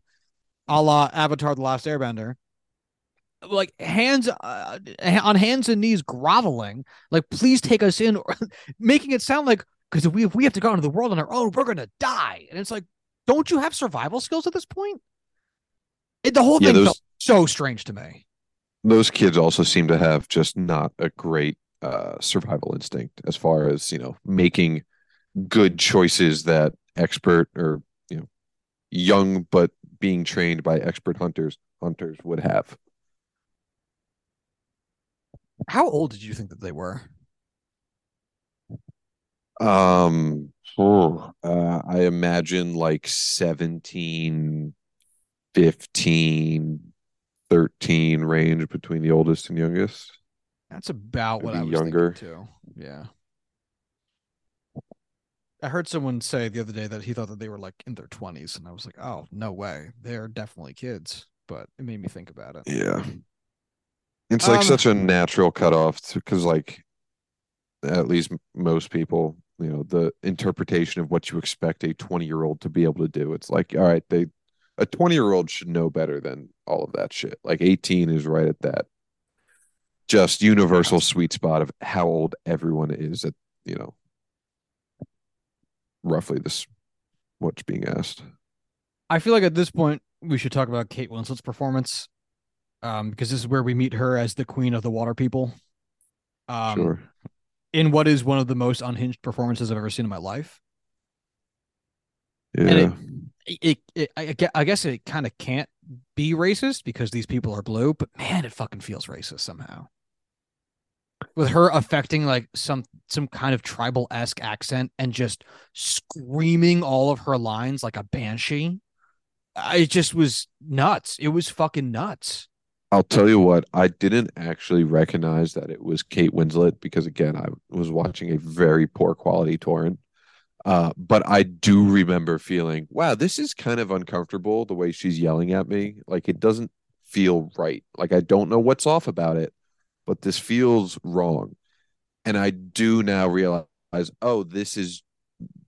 a la Avatar: The Last Airbender. Like, hands uh, on hands and knees, groveling. Like, please take us in, making it sound like, because if we if we have to go into the world on our own, we're gonna die. And it's like, don't you have survival skills at this point? It, the whole yeah, thing those, felt so strange to me. Those kids also seem to have just not a great uh, survival instinct as far as, you know, making good choices that expert or, you know, young but being trained by expert hunters hunters would have. How old did you think that they were? Um, oh, uh, I imagine like seventeen, fifteen, thirteen range between the oldest and youngest. That's about what I was younger. thinking too. Yeah. I heard someone say the other day that he thought that they were like in their twenties, and I was like, oh, no way. They're definitely kids, but it made me think about it. Yeah. It's like um, such a natural cutoff because, like, at least most people, you know, the interpretation of what you expect a twenty-year-old to be able to do. It's like, all right, they a twenty-year-old should know better than all of that shit. Like, eighteen is right at that just universal sweet spot of how old everyone is at, you know, roughly this what's being asked. I feel like at this point we should talk about Kate Winslet's performance. Um, because this is where we meet her as the queen of the water people. Um, sure. In what is one of the most unhinged performances I've ever seen in my life. Yeah. And it, it, it, it, I guess it kind of can't be racist because these people are blue, but man, it fucking feels racist somehow. With her affecting like some some kind of tribal-esque accent and just screaming all of her lines like a banshee. It just was nuts. It was fucking nuts. I'll tell you what, I didn't actually recognize that it was Kate Winslet because, again, I was watching a very poor quality torrent. Uh, but I do remember feeling, wow, this is kind of uncomfortable the way she's yelling at me. Like, it doesn't feel right. Like, I don't know what's off about it, but this feels wrong. And I do now realize, oh, this is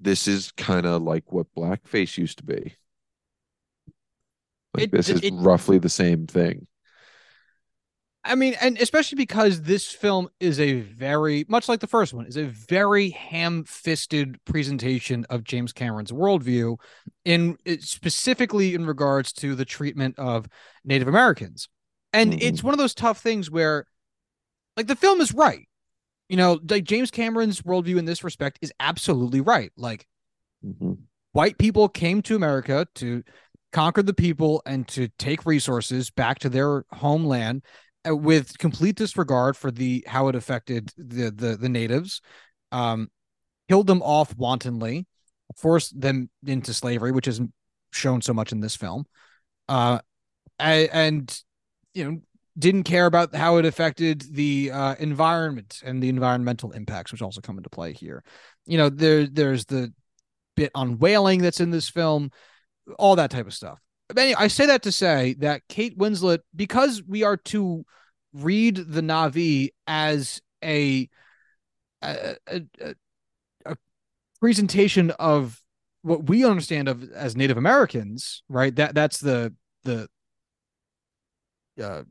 this is kind of like what blackface used to be. Like, it, this it, is it, roughly the same thing. I mean, and especially because this film is a very, much like the first one, is a very ham-fisted presentation of James Cameron's worldview, in specifically in regards to the treatment of Native Americans. And mm-hmm. It's one of those tough things where, like, the film is right. You know, like, James Cameron's worldview in this respect is absolutely right. Like, mm-hmm. White people came to America to conquer the people and to take resources back to their homeland, with complete disregard for the how it affected the the, the natives, um, killed them off wantonly, forced them into slavery, which isn't shown so much in this film, uh, and you know didn't care about how it affected the uh, environment and the environmental impacts, which also come into play here. You know, there there's the bit on whaling that's in this film, all that type of stuff. Anyway, I say that to say that Kate Winslet, because we are to read the Na'vi as a a, a, a presentation of what we understand of as Native Americans, right? That that's the the uh,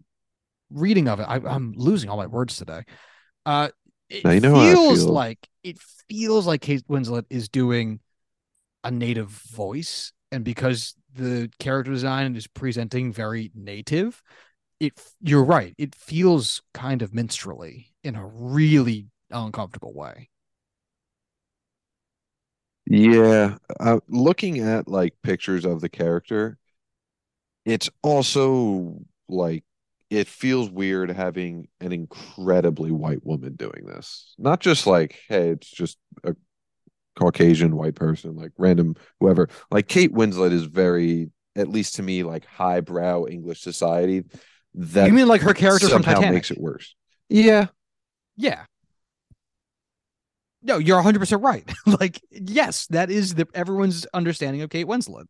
reading of it. I, I'm losing all my words today. Uh, it I know feels I feel. like it feels like Kate Winslet is doing a native voice, and because the character design is presenting very native, it you're right. It feels kind of minstrelly in a really uncomfortable way. Yeah, uh, looking at like pictures of the character, it's also like it feels weird having an incredibly white woman doing this. Not just like, hey, it's just a Caucasian white person, like random whoever. Like Kate Winslet is very, at least to me, like highbrow English society. That you mean like her character from Titanic makes it worse? Yeah, yeah. No, you're one hundred percent right. Like, yes, that is the everyone's understanding of Kate Winslet.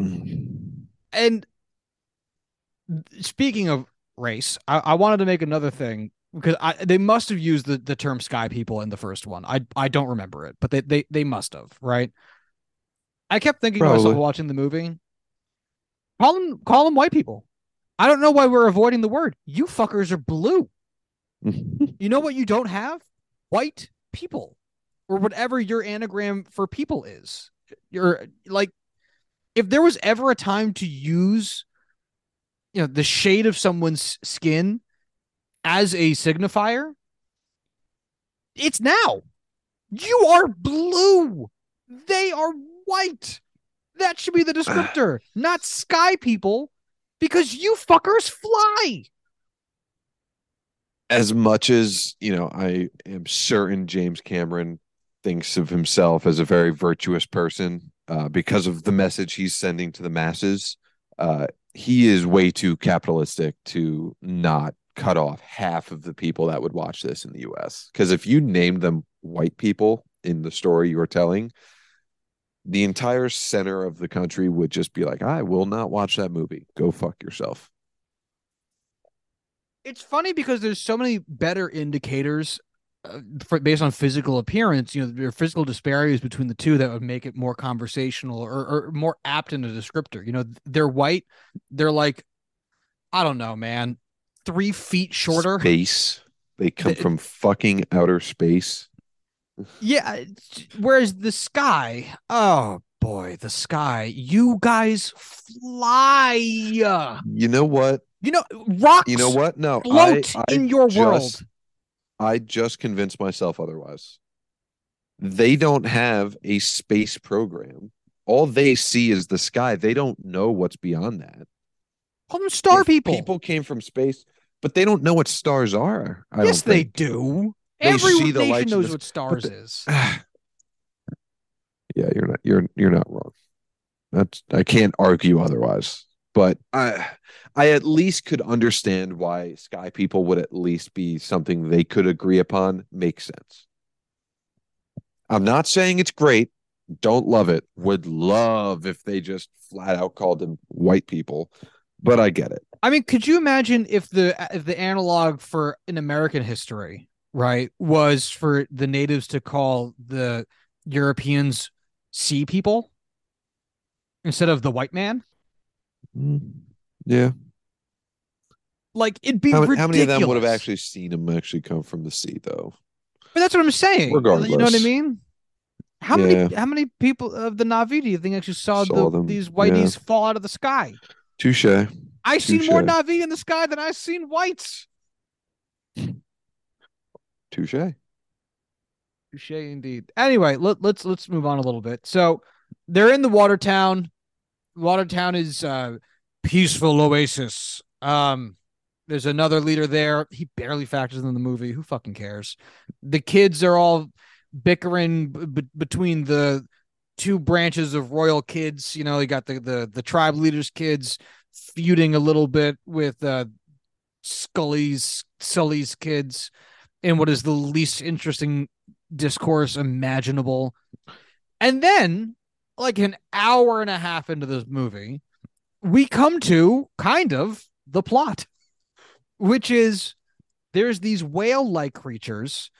Mm. And speaking of race, I, I wanted to make another thing because I, they must have used the, the term sky people in the first one. I I don't remember it, but they they, they must have, right? I kept thinking Probably. to myself watching the movie, call them, call them white people. I don't know why we're avoiding the word. You fuckers are blue. You know what you don't have? White people, or whatever your anagram for people is. You're like, if there was ever a time to use, you know, the shade of someone's skin as a signifier, it's now. You are blue. They are white. That should be the descriptor, not sky people, because you fuckers fly. As much as, you know, I am certain James Cameron thinks of himself as a very virtuous person uh, because of the message he's sending to the masses, uh, he is way too capitalistic to not cut off half of the people that would watch this in the U S. Because if you named them white people in the story you're telling, the entire center of the country would just be like, I will not watch that movie. Go fuck yourself. It's funny because there's so many better indicators uh, for, based on physical appearance. You know, there are physical disparities between the two that would make it more conversational or, or more apt in a descriptor. You know, they're white. They're like, I don't know, man, three feet shorter. Space. They come the, from fucking outer space. Yeah. Whereas the sky. Oh, boy, the sky. You guys fly. You know what? You know, rocks. You know what? No, float I, I in your just, world. I just convinced myself otherwise. They don't have a space program. All they see is the sky. They don't know what's beyond that. Call them star if people. People came from space, but they don't know what stars are. I yes, don't they do. They Every see the nation knows the, what stars the, is. Yeah, you're not. You're you're not wrong. That's I can't argue otherwise. But I, I at least could understand why sky people would at least be something they could agree upon. Makes sense. I'm not saying it's great. Don't love it. Would love if they just flat out called them white people. But I get it. I mean, could you imagine if the if the analog for in American history, right, was for the natives to call the Europeans sea people instead of the white man? Yeah, like it'd be how, ridiculous. How many of them would have actually seen him actually come from the sea, though? But that's what I'm saying. Regardless. You know what I mean? How yeah. many how many people of the Na'vi do you think actually saw, saw the, these whiteys yeah. fall out of the sky? Touche. I've seen more Na'vi in the sky than I've seen whites. Touche. Touche indeed. Anyway, let, let's let's move on a little bit. So they're in the water town. Watertown is a peaceful oasis. Um, there's another leader there. He barely factors in the movie. Who fucking cares? The kids are all bickering b- between the two branches of royal kids. You know, you got the, the, the tribe leader's kids feuding a little bit with uh, Scully's, Sully's kids in what is the least interesting discourse imaginable. And then... like an hour and a half into this movie, we come to kind of the plot, which is there's these whale-like creatures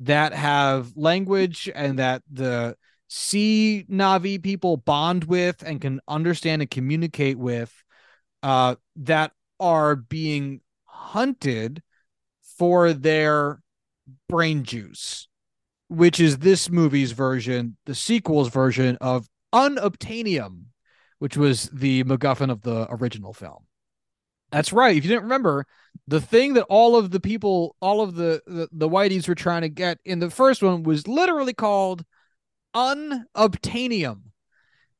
that have language and that the sea Navi people bond with and can understand and communicate with, uh, that are being hunted for their brain juice, which is this movie's version, the sequel's version of unobtainium, which was the MacGuffin of the original film. That's right. If you didn't remember, the thing that all of the people, all of the, the, the whiteys were trying to get in the first one was literally called unobtainium.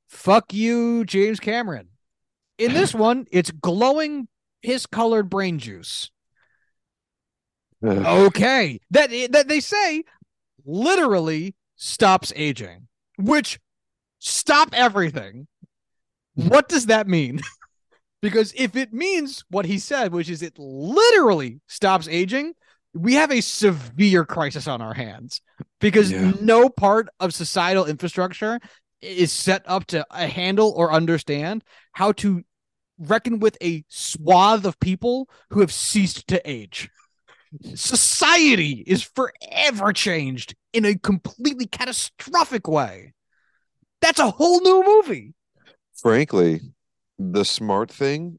Fuck you, James Cameron. In this one, it's glowing piss-colored brain juice. Okay. That, that they say literally stops aging, which stop everything. What does that mean? Because if it means what he said, which is it literally stops aging, we have a severe crisis on our hands because yeah. no part of societal infrastructure is set up to handle or understand how to reckon with a swath of people who have ceased to age. Society is forever changed in a completely catastrophic way. That's a whole new movie. Frankly, the smart thing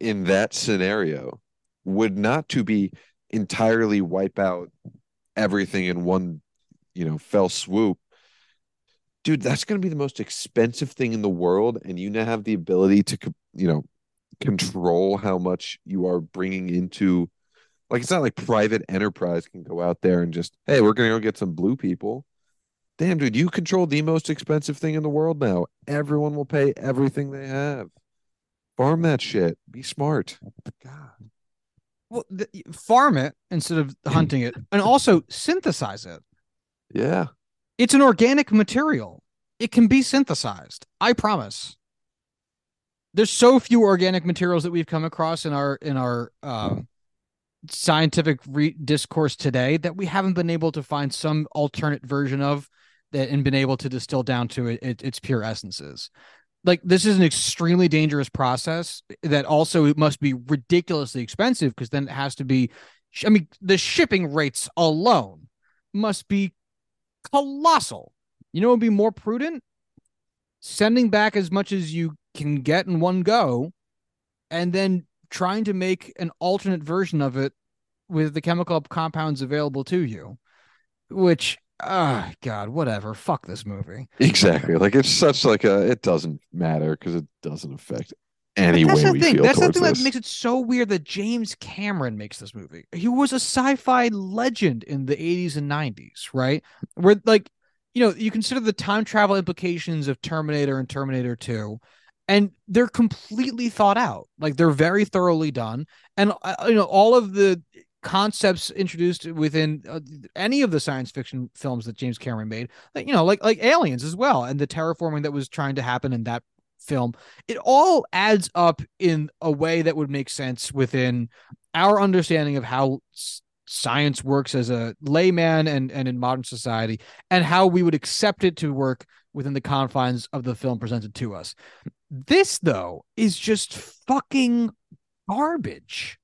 in that scenario would not to be entirely wipe out everything in one, you know, fell swoop. Dude, that's going to be the most expensive thing in the world. And you now have the ability to, you know, control how much you are bringing into, like, it's not like private enterprise can go out there and just, hey, we're going to go get some blue people. Damn, dude, you control the most expensive thing in the world now. Everyone will pay everything they have. Farm that shit. Be smart. God. Well, the, farm it instead of hunting it, and also synthesize it. Yeah. It's an organic material. It can be synthesized. I promise. There's so few organic materials that we've come across in our in our um, scientific re- discourse today that we haven't been able to find some alternate version of that and been able to distill down to it, it, its pure essences. Like, this is an extremely dangerous process that also it must be ridiculously expensive because then it has to be, I mean, the shipping rates alone must be colossal. You know what would be more prudent? Sending back as much as you can get in one go and then trying to make an alternate version of it with the chemical compounds available to you, which... Ah, oh, God, whatever. Fuck this movie. Exactly. Like, it's such like a, it doesn't matter because it doesn't affect any way we feel towards this. That's the thing that makes it so weird that James Cameron makes this movie. He was a sci-fi legend in the eighties and nineties, right? Where, like, you know, you consider the time travel implications of Terminator and Terminator two, and they're completely thought out. Like, they're very thoroughly done. And, you know, all of the concepts introduced within uh, any of the science fiction films that James Cameron made, you know, like like Aliens as well, and the terraforming that was trying to happen in that film, it all adds up in a way that would make sense within our understanding of how s- science works as a layman and and in modern society, and how we would accept it to work within the confines of the film presented to us. This, though, is just fucking garbage.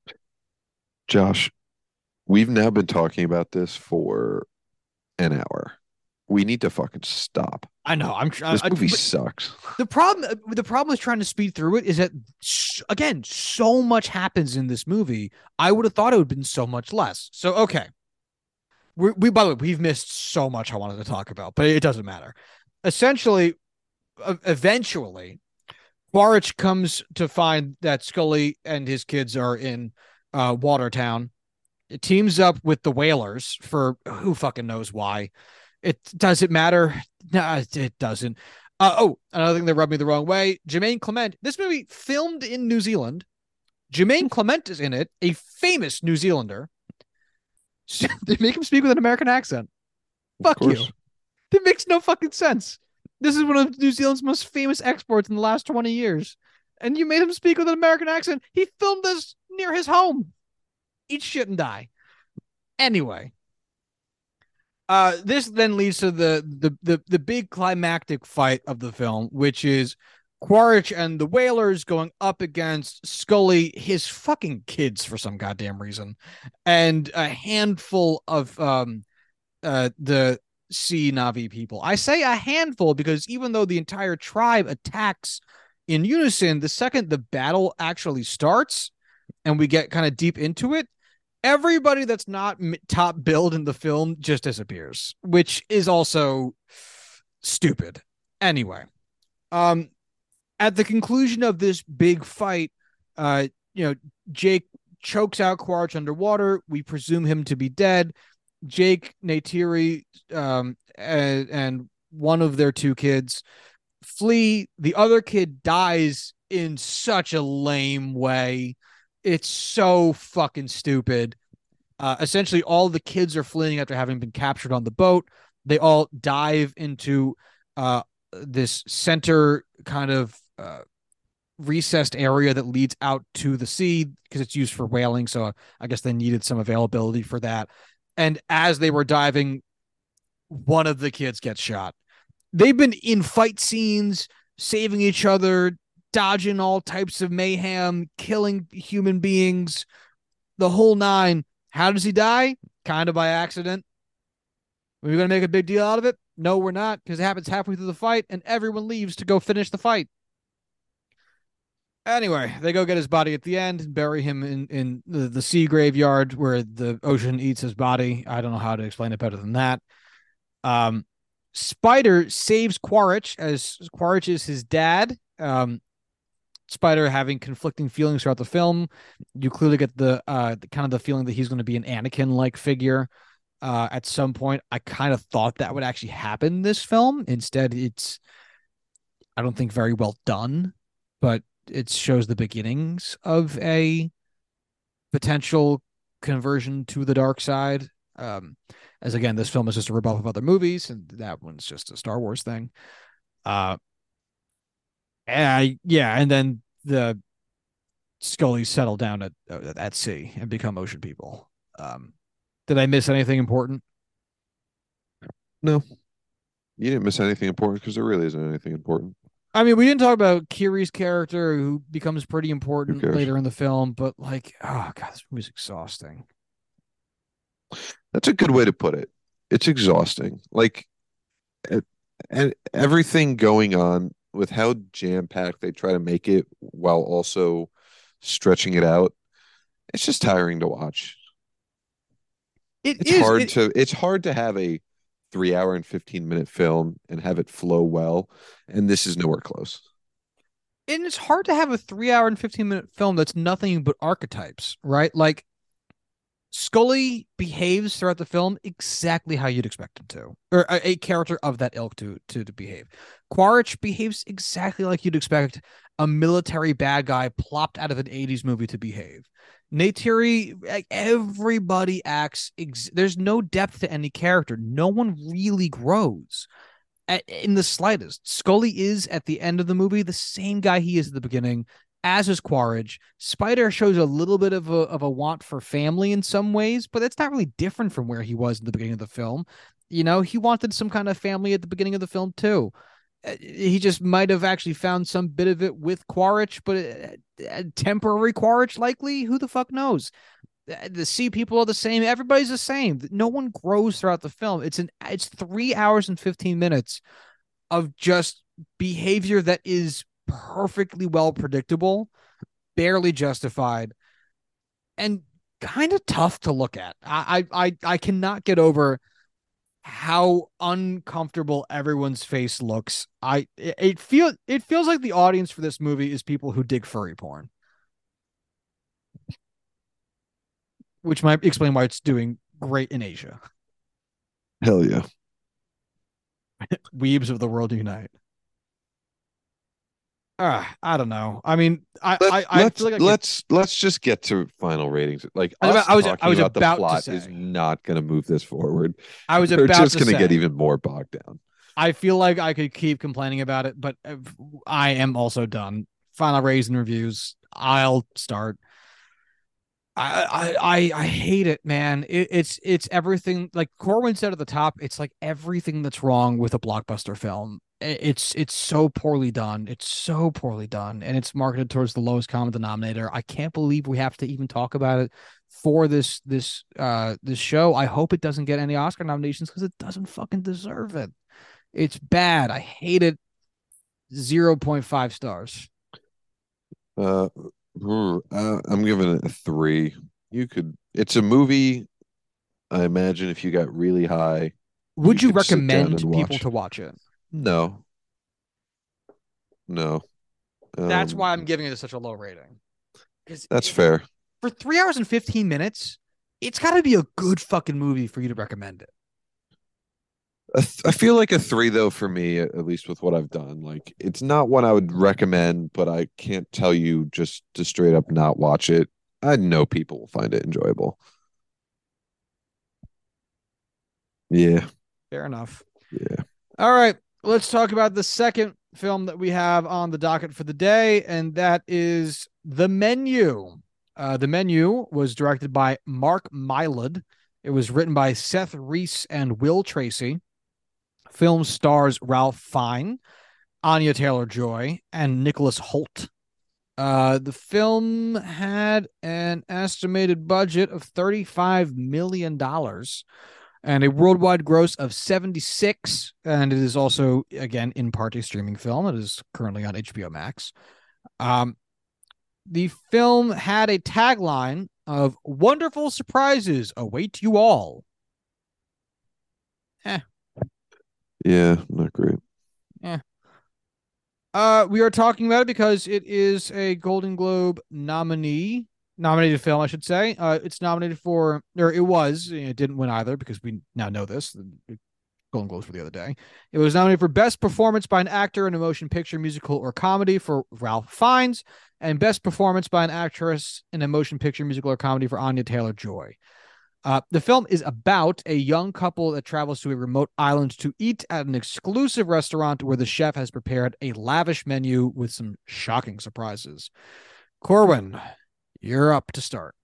Josh, we've now been talking about this for an hour. We need to fucking stop. I know. I'm trying. This movie I, sucks. The problem, the problem is trying to speed through it is that, again, so much happens in this movie. I would have thought it would have been so much less. So, okay. We're, we, by the way, we've missed so much I wanted to talk about, but it doesn't matter. Essentially, eventually, Quaritch comes to find that Scully and his kids are in uh, Watertown. It teams up with the whalers for who fucking knows why. It doesn't matter. No, it doesn't. Uh, oh, another thing that rubbed me the wrong way. Jermaine Clement. This movie filmed in New Zealand. Jermaine Clement is in it, a famous New Zealander. They make him speak with an American accent. Fuck you. That makes no fucking sense. This is one of New Zealand's most famous exports in the last twenty years. And you made him speak with an American accent. He filmed this near his home. Eat shit and die. Anyway, uh, this then leads to the, the the the big climactic fight of the film, which is Quaritch and the Whalers going up against Scully, his fucking kids for some goddamn reason, and a handful of um, uh, the Sea Navi people. I say a handful because even though the entire tribe attacks in unison, the second the battle actually starts and we get kind of deep into it, everybody that's not top billed in the film just disappears, which is also stupid. Anyway, um, at the conclusion of this big fight, uh, you know, Jake chokes out Quaritch underwater. We presume him to be dead. Jake, Neytiri, um, and, and one of their two kids flee. The other kid dies in such a lame way. It's so fucking stupid. Uh, essentially, all the kids are fleeing after having been captured on the boat. They all dive into uh, this center kind of uh, recessed area that leads out to the sea because it's used for whaling. So I guess they needed some availability for that. And as they were diving, one of the kids gets shot. They've been in fight scenes, saving each other, dodging all types of mayhem, killing human beings, the whole nine. How does he die? Kind of by accident. Are we going to make a big deal out of it? No, we're not, because it happens halfway through the fight, and everyone leaves to go finish the fight. Anyway, they go get his body at the end and bury him in, in the, the sea graveyard where the ocean eats his body. I don't know how to explain it better than that. Um, Spider saves Quaritch, as Quaritch is his dad. Um, Spider having conflicting feelings throughout the film. You clearly get the uh the, kind of the feeling that he's going to be an Anakin-like figure uh at some point. I kind of thought that would actually happen in this film. Instead, it's I don't think very well done, but it shows the beginnings of a potential conversion to the dark side. Um, as again, this film is just a ripoff of other movies, and that one's just a Star Wars thing. Uh, and I, yeah, and then the Scullies settle down at at sea and become ocean people. Um, did I miss anything important? No, you didn't miss anything important because there really isn't anything important. I mean, we didn't talk about Kiri's character, who becomes pretty important later in the film, but like, oh god, this movie's exhausting. That's a good way to put it. It's exhausting. Like, and everything going on with how jam-packed they try to make it while also stretching it out, it's just tiring to watch. It it's is, hard it... to. It's hard to have a three-hour and fifteen-minute film and have it flow well, and this is nowhere close. And it's hard to have a three-hour and fifteen-minute film that's nothing but archetypes, right? Like, Scully behaves throughout the film exactly how you'd expect him to, or a, a character of that ilk to, to to behave. Quaritch behaves exactly like you'd expect a military bad guy plopped out of an eighties movie to behave. Neytiri, like, everybody acts. Ex- There's no depth to any character. No one really grows at, in the slightest. Scully is at the end of the movie the same guy he is at the beginning, as is Quaritch. Spider shows a little bit of a of a want for family in some ways, but that's not really different from where he was in the beginning of the film. You know, he wanted some kind of family at the beginning of the film too. He just might have actually found some bit of it with Quaritch, but a, a temporary Quaritch likely. Who the fuck knows? The sea people are the same. Everybody's the same. No one grows throughout the film. It's an it's three hours and fifteen minutes of just behavior that is perfectly well predictable, barely justified, and kind of tough to look at. I, I I cannot get over how uncomfortable everyone's face looks. I it feel it feels like the audience for this movie is people who dig furry porn, which might explain why it's doing great in Asia. Hell yeah. Weebs of the world unite. Uh, I don't know. I mean, I let's I, I let's, feel like I let's, get... let's just get to final ratings. Like, I was us I was, talking I was about, about the plot to say, is not going to move this forward. I was We're about just going to get even more bogged down. I feel like I could keep complaining about it, but I am also done. Final ratings and reviews. I'll start. I, I I hate it, man. It, it's it's everything. Like Corwin said at the top, it's like everything that's wrong with a blockbuster film. It's it's so poorly done. It's so poorly done, and it's marketed towards the lowest common denominator. I can't believe we have to even talk about it for this this uh this show. I hope it doesn't get any Oscar nominations because it doesn't fucking deserve it. It's bad. I hate it. zero point five stars. Uh. Hmm, uh, I'm giving it a three. You could. It's a movie. I imagine if you got really high, would you, you recommend people watch. to watch it? No, no. Um, that's why I'm giving it such a low rating. That's it, fair. For three hours and fifteen minutes, it's got to be a good fucking movie for you to recommend it. I feel like a three, though, for me, at least with what I've done. Like, it's not one I would recommend, but I can't tell you just to straight up not watch it. I know people will find it enjoyable. Yeah. Fair enough. Yeah. All right. Let's talk about the second film that we have on the docket for the day, and that is The Menu. Uh, The Menu was directed by Mark Mylod. It was written by Seth Reese and Will Tracy. Film stars Ralph Fiennes, Anya Taylor-Joy, and Nicholas Holt. Uh, the film had an estimated budget of thirty-five million dollars and a worldwide gross of seventy-six, and it is also, again, in part a streaming film. It is currently on H B O Max. Um, the film had a tagline of "Wonderful surprises await you all." Eh. Yeah, not great. Yeah. Uh, we are talking about it because it is a Golden Globe nominee, nominated film, I should say. Uh, it's nominated for, or it was, it didn't win either because we now know this. The Golden Globes for the other day. It was nominated for Best Performance by an Actor in a Motion Picture, Musical, or Comedy for Ralph Fiennes, and Best Performance by an Actress in a Motion Picture, Musical, or Comedy for Anya Taylor-Joy. Uh, the film is about a young couple that travels to a remote island to eat at an exclusive restaurant where the chef has prepared a lavish menu with some shocking surprises. Corwin, you're up to start.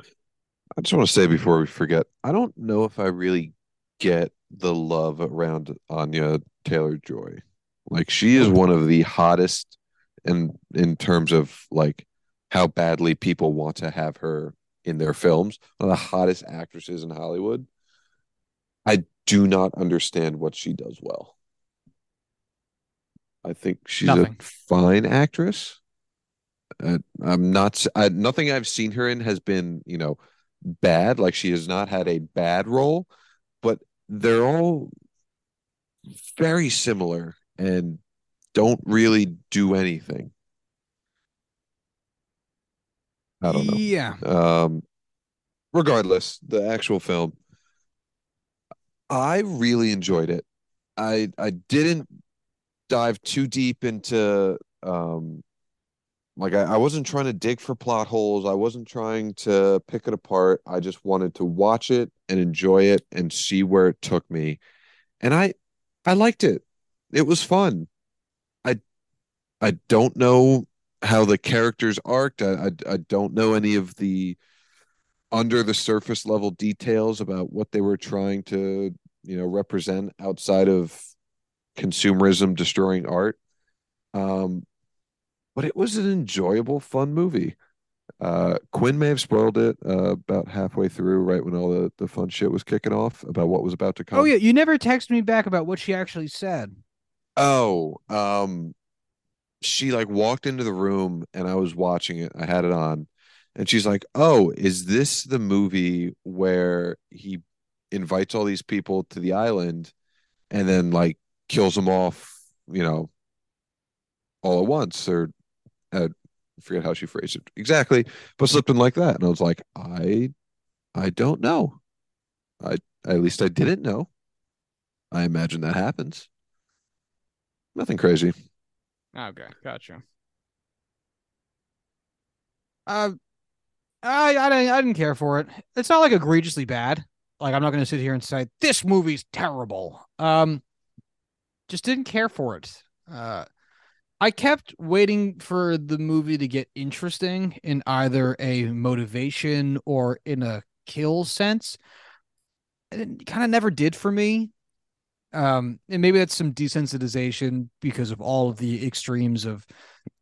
I just want to say before we forget, I don't know if I really get the love around Anya Taylor-Joy. Like, she is one of the hottest, and in terms of like how badly people want to have her in their films, one of the hottest actresses in Hollywood. I do not understand what she does well. I think she's nothing. A fine actress. I, I'm not. I, nothing I've seen her in has been, you know, bad. Like, she has not had a bad role, but they're all very similar and don't really do anything. I don't know. Yeah. Um, regardless, the actual film, I really enjoyed it. I I didn't dive too deep into, um, like, I, I wasn't trying to dig for plot holes. I wasn't trying to pick it apart. I just wanted to watch it and enjoy it and see where it took me. And I I liked it. It was fun. I don't know how the characters arced. I, I I don't know any of the under the surface level details about what they were trying to, you know, represent outside of consumerism destroying art. Um, but it was an enjoyable, fun movie. Uh, Quinn may have spoiled it uh, about halfway through, right when all the, the fun shit was kicking off about what was about to come. Oh yeah, you never texted me back about what she actually said. Oh, um. She like walked into the room and I was watching it. I had it on and she's like, "Oh, is this the movie where he invites all these people to the island and then like kills them off, you know, all at once?" Or I forget how she phrased it exactly, but something like that. And I was like, I, I don't know. I, at least I didn't know. I imagine that happens. Nothing crazy. Okay, gotcha. Uh, I I didn't I didn't care for it. It's not like egregiously bad. Like, I'm not going to sit here and say this movie's terrible. Um, just didn't care for it. Uh, I kept waiting for the movie to get interesting in either a motivation or in a kill sense. It kind of never did for me. Um, and maybe that's some desensitization because of all of the extremes of,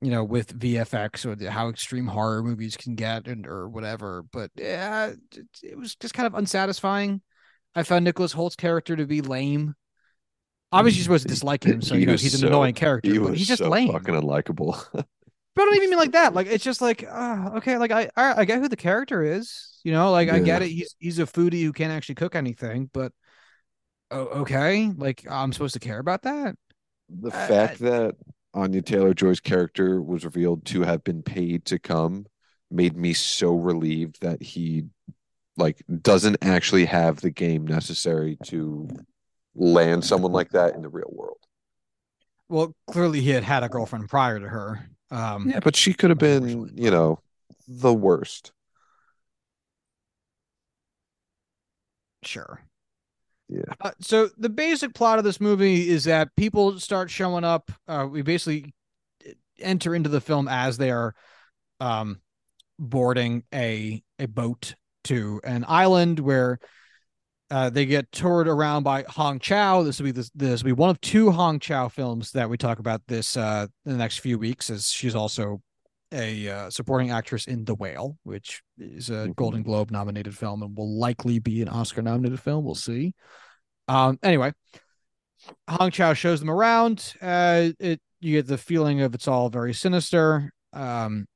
you know, with V F X or the, how extreme horror movies can get and or whatever. But yeah, it, it was just kind of unsatisfying. I found Nicholas Holt's character to be lame. Obviously, you're supposed to dislike him, so you he know he's so, an annoying character. He but he's just so lame, fucking unlikable. But I don't even mean like that. Like it's just like, uh, okay, like I, I, I get who the character is. You know, like yeah. I get it. He's he's a foodie who can't actually cook anything, but. Oh, okay, like I'm supposed to care about that? The uh, fact I, that Anya Taylor-Joy's character was revealed to have been paid to come made me so relieved that he like doesn't actually have the game necessary to land someone like that in the real world. Well, clearly he had had a girlfriend prior to her. Um, yeah, but she could have been, you know, the worst. Sure. Yeah. Uh, so the basic plot of this movie is that people start showing up. Uh, we basically enter into the film as they are um, boarding a a boat to an island where uh, they get toured around by Hong Chao. This will be this, this will be one of two Hong Chao films that we talk about this uh, in the next few weeks, as she's also a uh, supporting actress in The Whale, which is a mm-hmm. Golden Globe nominated film and will likely be an Oscar nominated film. We'll see. Um, anyway, Hong Chao shows them around. Uh, it you get the feeling of it's all very sinister. Um,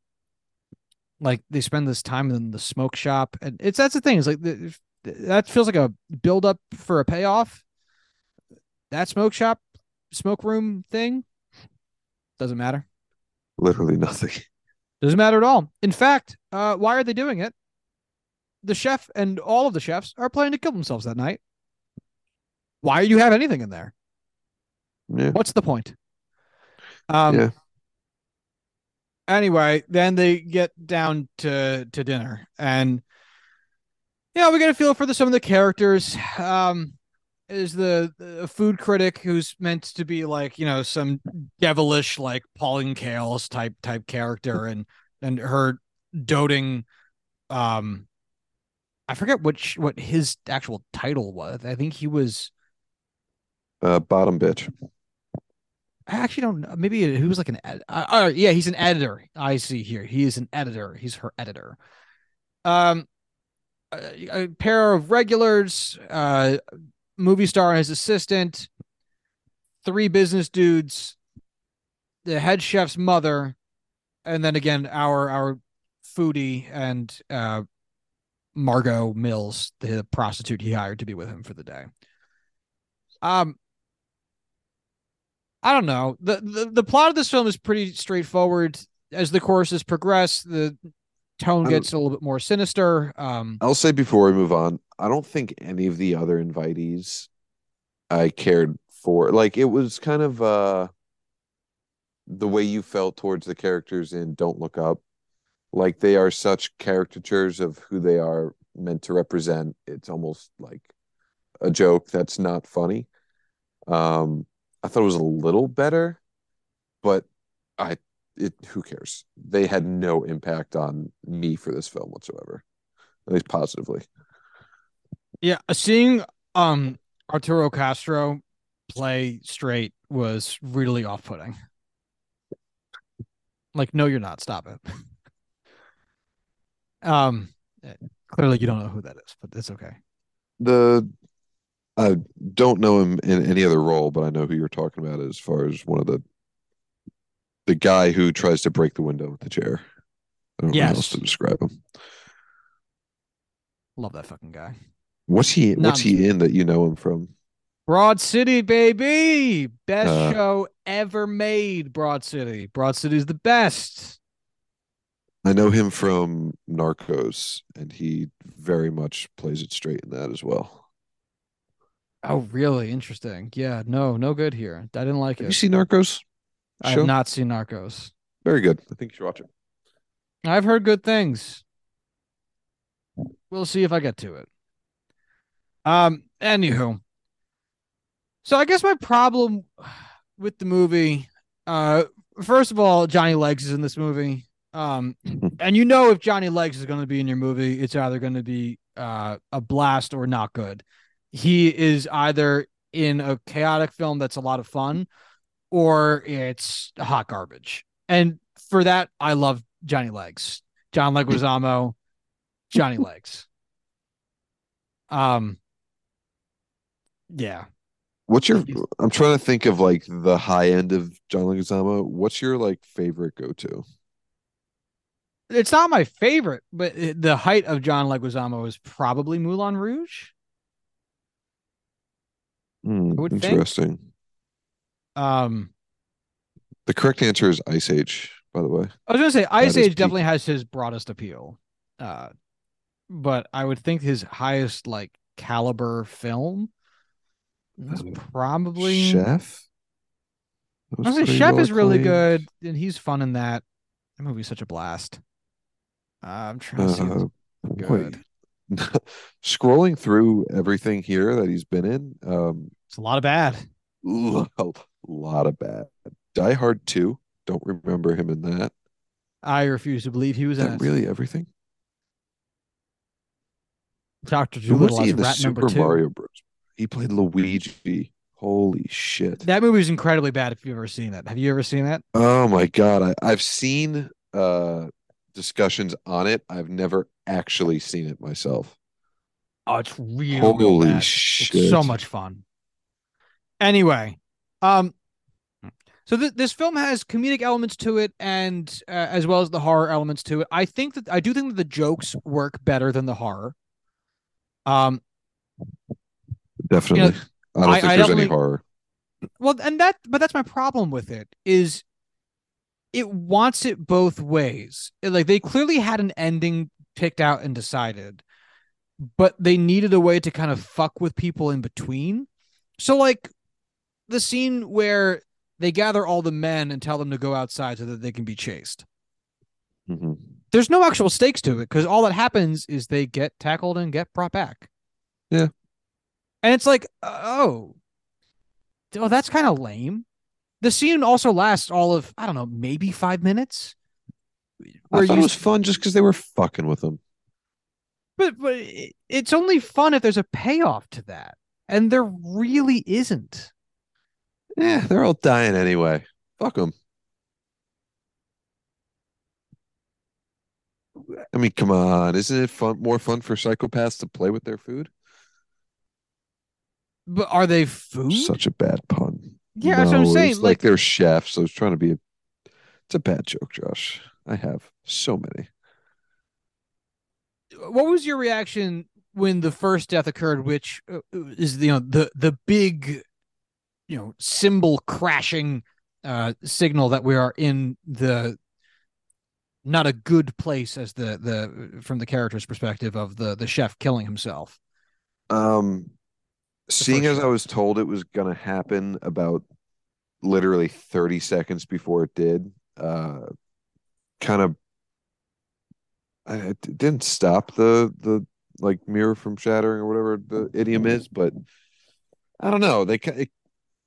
like they spend this time in the smoke shop, and it's that's the thing. It's like the, that feels like a build up for a payoff. That smoke shop, smoke room thing doesn't matter. Literally nothing. Doesn't matter at all. In fact, uh, why are they doing it? The chef and all of the chefs are planning to kill themselves that night. Why do you have anything in there? Yeah. What's the point? Um, yeah. Anyway, then they get down to, to dinner. And, you know, we get a feel for the, some of the characters. Um, is the, the food critic who's meant to be like, you know, some devilish like Pauline Kael's type type character, and and her doting um I forget which what his actual title was. I think he was uh bottom bitch. I actually don't know. Maybe he was like an ed- uh, oh yeah, he's an editor. I see here. He is an editor. He's her editor. Um a, a pair of regulars, uh movie star and his assistant, three business dudes, the head chef's mother, and then again our our foodie and uh, Margot Mills, the prostitute he hired to be with him for the day. Um, I don't know. the the The plot of this film is pretty straightforward. As the courses progress, the tone gets a little bit more sinister. Um, I'll say before we move on, I don't think any of the other invitees I cared for. Like, it was kind of uh, the way you felt towards the characters in Don't Look Up. Like, they are such caricatures of who they are meant to represent. It's almost like a joke that's not funny. Um, I thought it was a little better, but I... It who cares? They had no impact on me for this film whatsoever, at least positively. Yeah, seeing um Arturo Castro play straight was really off-putting. Like, no, you're not. Stop it. um, clearly you don't know who that is, but it's okay. The I don't know him in any other role, but I know who you're talking about as far as one of the. The guy who tries to break the window with the chair. I don't yes. know how else to describe him. Love that fucking guy. What's he Not What's he me. in that you know him from? Broad City, baby! Best uh, show ever made, Broad City. Broad City is the best. I know him from Narcos, and he very much plays it straight in that as well. Oh, really? Interesting. Yeah, no, no good here. I didn't like Have it. You see Narcos? I have not seen Narcos. Very good. I think you should watch it. I've heard good things. We'll see if I get to it. Um. Anywho. So I guess my problem with the movie, uh, first of all, Johnny Legs is in this movie. Um, and you know, if Johnny Legs is going to be in your movie, it's either going to be uh, a blast or not good. He is either in a chaotic film that's a lot of fun, or it's hot garbage. And for that, I love Johnny Legs. John Leguizamo, Johnny Legs. Um, yeah. What's your? I'm trying to think of like the high end of John Leguizamo. What's your like favorite go to? It's not my favorite, but the height of John Leguizamo is probably Moulin Rouge. Mm, interesting. Think. Um, the correct answer is Ice Age. By the way, I was going to say Ice Age definitely has his broadest appeal, uh, but I would think his highest like caliber film. That's probably Chef. That I was say Chef well is acclaimed. Really good, and he's fun in that. That movie's such a blast. Uh, I'm trying to see. Uh, good. Scrolling through everything here that he's been in, um, it's a lot of bad. A lot of bad. Die Hard two. Don't remember him in that. I refuse to believe he was in that. Really, everything. Doctor Dolittle was rat Super number two. Mario Bros. He played Luigi. Holy shit. That movie is incredibly bad if you've ever seen that. Have you ever seen that? Oh, my God. I, I've seen uh, discussions on it. I've never actually seen it myself. Oh, it's really Holy bad. shit. It's so much fun. Anyway. Um, so th- this film has comedic elements to it, and uh, as well as the horror elements to it. I think that I do think that the jokes work better than the horror. Um. Definitely. You know, I don't think I, I there's any horror. Well, and that, but that's my problem with it is it wants it both ways. It, like they clearly had an ending picked out and decided, but they needed a way to kind of fuck with people in between. So like the scene where they gather all the men and tell them to go outside so that they can be chased. Mm-hmm. There's no actual stakes to it. Cause all that happens is they get tackled and get brought back. Yeah. And it's like, oh, oh, that's kind of lame. The scene also lasts all of, I don't know, maybe five minutes. I thought it was fun just because they were fucking with them. But, but it's only fun if there's a payoff to that. And there really isn't. Yeah, they're all dying anyway. Fuck them. I mean, come on. Isn't it fun? More fun for psychopaths to play with their food? But are they food? Such a bad pun. Yeah, no, that's what I'm saying. Like, like they're chefs. So I was trying to be. A, it's a bad joke, Josh. I have so many. What was your reaction when the first death occurred? Which is you know the the big, you know, cymbal crashing uh, signal that we are in the not a good place as the the from the character's perspective of the the chef killing himself. Um. Seeing as I was told it was going to happen about literally thirty seconds before it did, uh, kind of, I it didn't stop the, the like mirror from shattering or whatever the idiom is, but I don't know. They it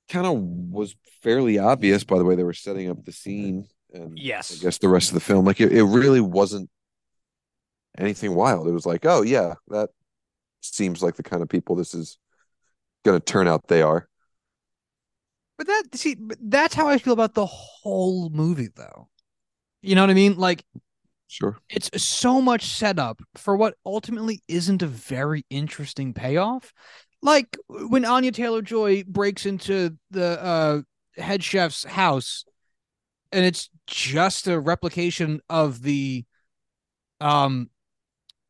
kind of was fairly obvious by the way they were setting up the scene and yes. I guess the rest of the film, like it, it really wasn't anything wild. It was like, oh yeah, that seems like the kind of people this is going to turn out they are. But that see that's how I feel about the whole movie though. You know what I mean? Like sure. It's so much setup for what ultimately isn't a very interesting payoff. Like when Anya Taylor-Joy breaks into the uh head chef's house and it's just a replication of the um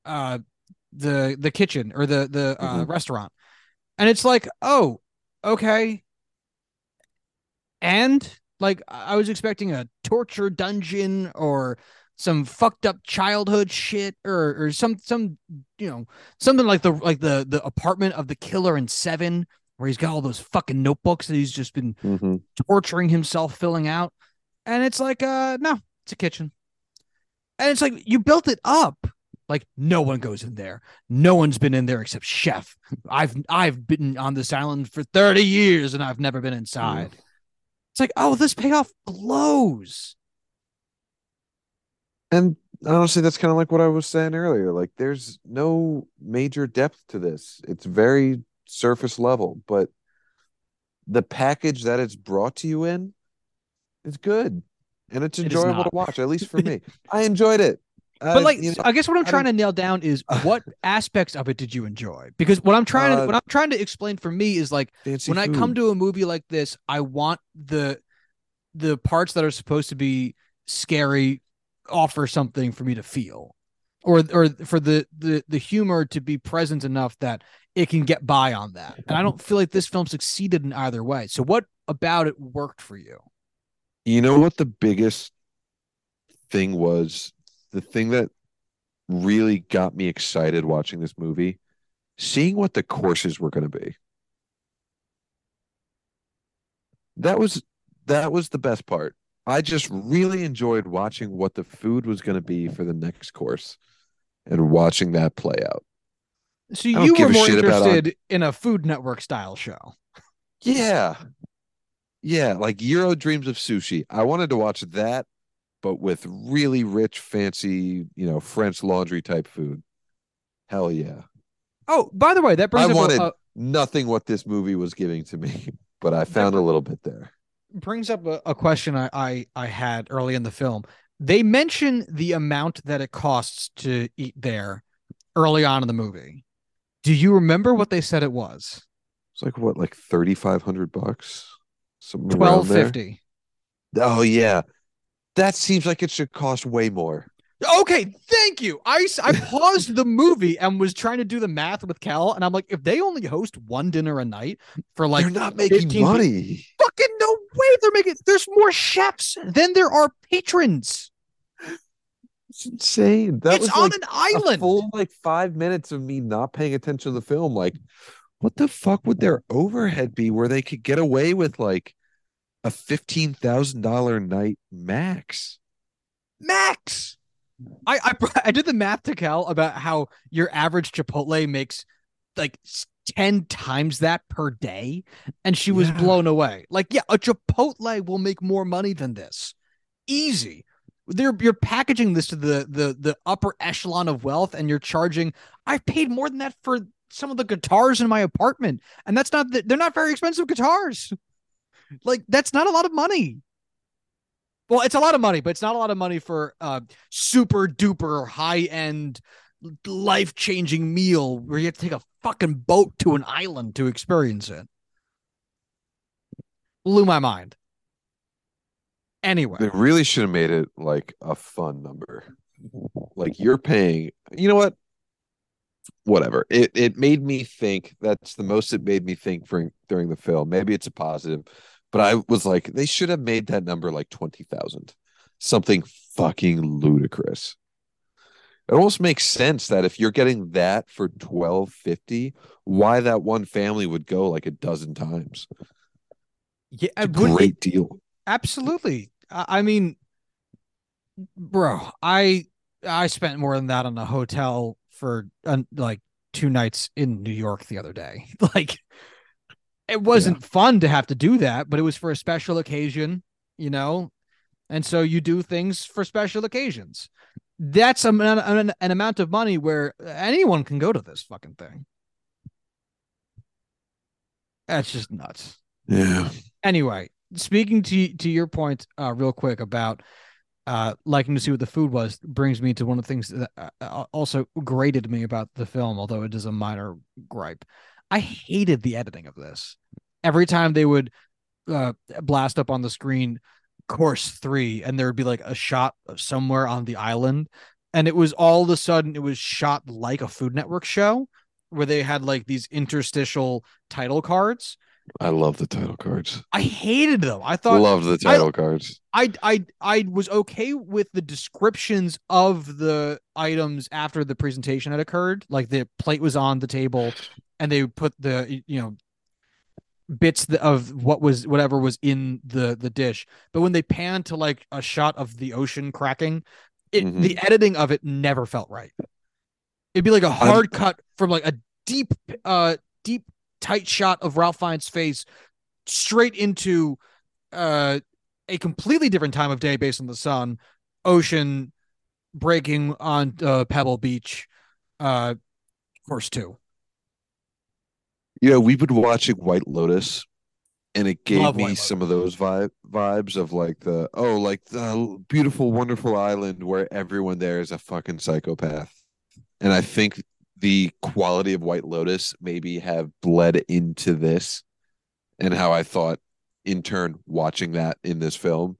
uh the the kitchen or the the uh, mm-hmm. restaurant. And it's like, oh, okay. And like, I was expecting a torture dungeon or some fucked up childhood shit or or some some you know something like the like the the apartment of the killer in Seven where he's got all those fucking notebooks that he's just been mm-hmm. torturing himself filling out. And it's like, uh, no, it's a kitchen. And it's like you built it up. Like no one goes in there. No one's been in there except Chef. I've I've been on this island for thirty years and I've never been inside. Mm. It's like, oh, this payoff blows. And honestly, that's kind of like what I was saying earlier. Like, there's no major depth to this. It's very surface level, but the package that it's brought to you in is good. And it's enjoyable it to watch, at least for me. I enjoyed it. But uh, like, you know, I guess what I'm trying to nail down is what aspects of it did you enjoy? Because what I'm trying to uh, what I'm trying to explain for me is like when food. I come to a movie like this, I want the the parts that are supposed to be scary offer something for me to feel, or or for the the the humor to be present enough that it can get by on that. And I don't feel like this film succeeded in either way. So what about it worked for you? You know what the biggest thing was? The thing that really got me excited watching this movie, seeing what the courses were going to be. That was that was the best part. I just really enjoyed watching what the food was going to be for the next course and watching that play out. So you were more interested in a Food Network style show. Yeah. Yeah, like Euro Dreams of Sushi. I wanted to watch that, but with really rich, fancy, you know, French Laundry type food. Hell yeah. Oh, by the way, that brings I up wanted a, nothing what this movie was giving to me, but I found a little bit there. Brings up a, a question I, I, I had early in the film. They mention the amount that it costs to eat there early on in the movie. Do you remember what they said it was? It's like, what, like thirty-five hundred bucks? twelve fifty. Oh, yeah. That seems like it should cost way more. Okay, thank you. I, I paused the movie and was trying to do the math with Cal, and I'm like, if they only host one dinner a night for like, they're not making money. People, fucking no way they're making. There's more chefs than there are patrons. It's insane. That it's was on like an island. A full like five minutes of me not paying attention to the film. Like, what the fuck would their overhead be where they could get away with like a fifteen thousand dollars night max. Max! I, I I did the math to Cal about how your average Chipotle makes like ten times that per day, and she was yeah. blown away. Like, yeah, a Chipotle will make more money than this. Easy. They're, you're packaging this to the, the, the upper echelon of wealth, and you're charging... I've paid more than that for some of the guitars in my apartment, and that's not... The, they're not very expensive guitars. Like, that's not a lot of money. Well, it's a lot of money, but it's not a lot of money for a super duper high end, life changing meal where you have to take a fucking boat to an island to experience it. Blew my mind. Anyway, they really should have made it like a fun number. Like, you're paying, you know what? Whatever. It it made me think. That's the most it made me think for, during the film. Maybe it's a positive. But I was like, they should have made that number like twenty thousand. Something fucking ludicrous. It almost makes sense that if you're getting that for twelve fifty, why that one family would go like a dozen times. Yeah, it's a great it, deal. Absolutely. I mean, bro, I I spent more than that on a hotel for uh, like two nights in New York the other day. Like, it wasn't yeah. fun to have to do that, but it was for a special occasion, you know? And so you do things for special occasions. That's an, an, an amount of money where anyone can go to this fucking thing. That's just nuts. Yeah. Anyway, speaking to, to your point uh, real quick about uh, liking to see what the food was, brings me to one of the things that uh, also grated me about the film, although it is a minor gripe. I hated the editing of this. Every time they would uh, blast up on the screen course three, and there would be like a shot of somewhere on the island, and it was all of a sudden it was shot like a Food Network show where they had like these interstitial title cards. I love the title cards. I hated them. I thought loved the title I, cards. I, I I was okay with the descriptions of the items after the presentation had occurred. Like, the plate was on the table, and they put the, you know, bits of what was whatever was in the the dish. But when they panned to like a shot of the ocean cracking, it, mm-hmm. the editing of it never felt right. It'd be like a hard I'm... cut from like a deep, uh, deep. tight shot of Ralph Fiennes' face straight into uh, a completely different time of day based on the sun, ocean breaking on uh, Pebble Beach, uh, course two. You know, we've been watching White Lotus, and it gave Love me some of those vibe, vibes of like the, oh, like the beautiful, wonderful island where everyone there is a fucking psychopath. And I think the quality of White Lotus maybe have bled into this, and how I thought in turn watching that in this film.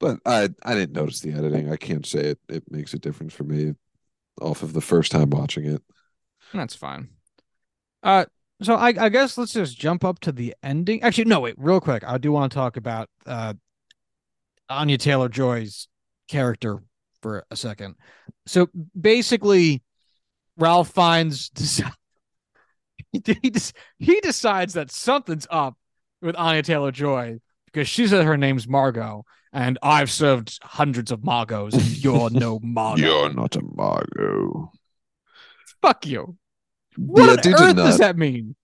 But I, I didn't notice the editing. I can't say it, it makes a difference for me off of the first time watching it. That's fine. Uh, So I, I guess let's just jump up to the ending. Actually, no, wait, real quick. I do want to talk about uh, Anya Taylor-Joy's character for a second. So basically, Ralph Fiennes deci- he, de- he decides that something's up with Anya Taylor-Joy because she said her name's Margot, and I've served hundreds of Margos. And you're no Margot. You're not a Margot. Fuck you. What yeah, on earth does that mean?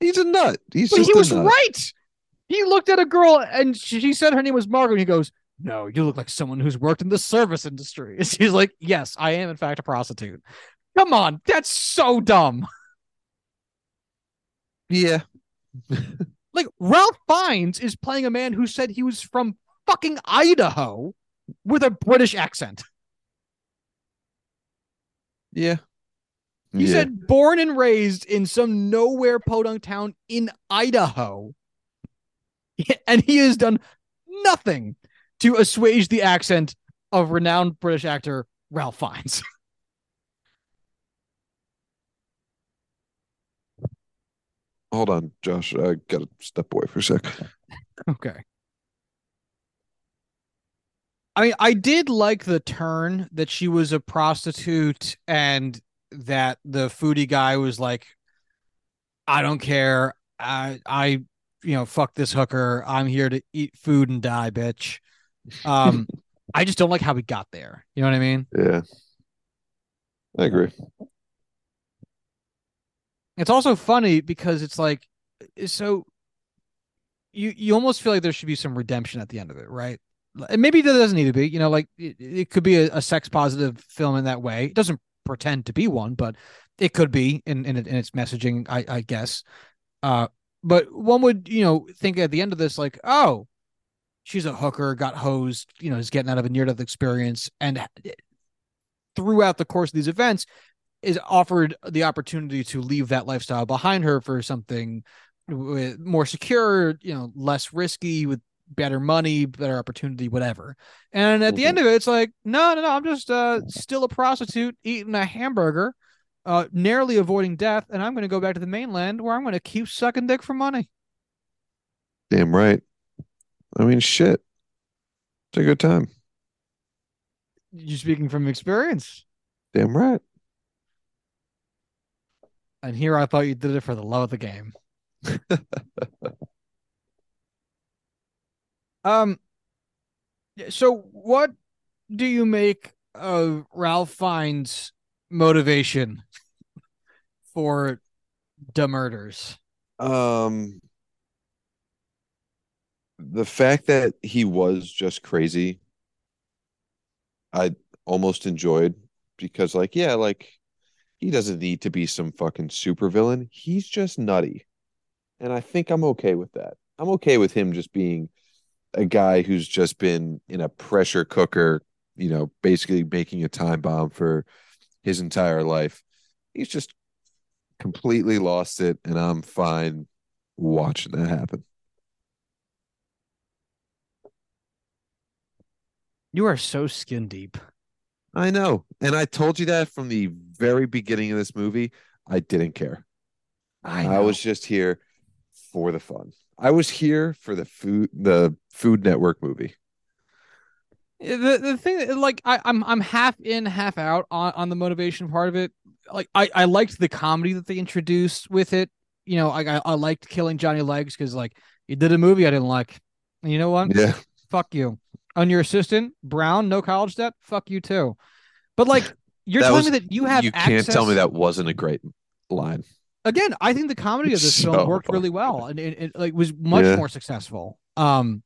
He's a nut. He's but just he was nut. Right. He looked at a girl and she said her name was Margaret. And he goes, "No, you look like someone who's worked in the service industry." And she's like, "Yes, I am in fact a prostitute." Come on, that's so dumb. Yeah. Like Ralph Fiennes is playing a man who said he was from fucking Idaho with a British accent. Yeah. He yeah. said born and raised in some nowhere podunk town in Idaho. And he has done nothing to assuage the accent of renowned British actor Ralph Fiennes. Hold on, Josh. I got to step away for a sec. Okay. I mean, I did like the turn that she was a prostitute and that the foodie guy was like, I don't care. I, I, you know, fuck this hooker. I'm here to eat food and die, bitch. Um, I just don't like how we got there. You know what I mean? Yeah. I agree. It's also funny because it's like, so you, you almost feel like there should be some redemption at the end of it, right? And maybe there doesn't need to be, you know, like it, it could be a, a sex positive film in that way. It doesn't pretend to be one, but it could be in in, in its messaging, I, I guess. Uh, but one would, you know, think at the end of this, like, oh, she's a hooker, got hosed, you know, is getting out of a near-death experience, and throughout the course of these events is offered the opportunity to leave that lifestyle behind her for something more secure, you know, less risky, with better money, better opportunity, whatever. And at the end of it, it's like, no, no, no, I'm just uh, still a prostitute eating a hamburger, uh, narrowly avoiding death, and I'm going to go back to the mainland where I'm going to keep sucking dick for money. Damn right. I mean, shit. It's a good time. You're speaking from experience. Damn right. And here I thought you did it for the love of the game. Um, so what do you make of Ralph Fiennes' motivation for the murders? Um, the fact that he was just crazy, I almost enjoyed, because like, yeah, like he doesn't need to be some fucking supervillain. He's just nutty. And I think I'm okay with that. I'm okay with him just being a guy who's just been in a pressure cooker, you know, basically making a time bomb for his entire life. He's just completely lost it, and I'm fine watching that happen. You are so skin deep. I know. And I told you that from the very beginning of this movie. I didn't care. I, I was just here for the fun. I was here for the food, the Food Network movie. The the thing, like I, I'm I'm half in, half out on, on the motivation part of it. Like I, I liked the comedy that they introduced with it. You know, I I, I liked Killing Johnny Legs because like you did a movie I didn't like. And you know what? Yeah. Fuck you. On your assistant Brown, no college debt. Fuck you too. But like you're telling was, me that you have you access. Can't tell me that wasn't a great line. Again, I think the comedy of this so, film worked really well, and it, it like was much yeah. more successful. Um,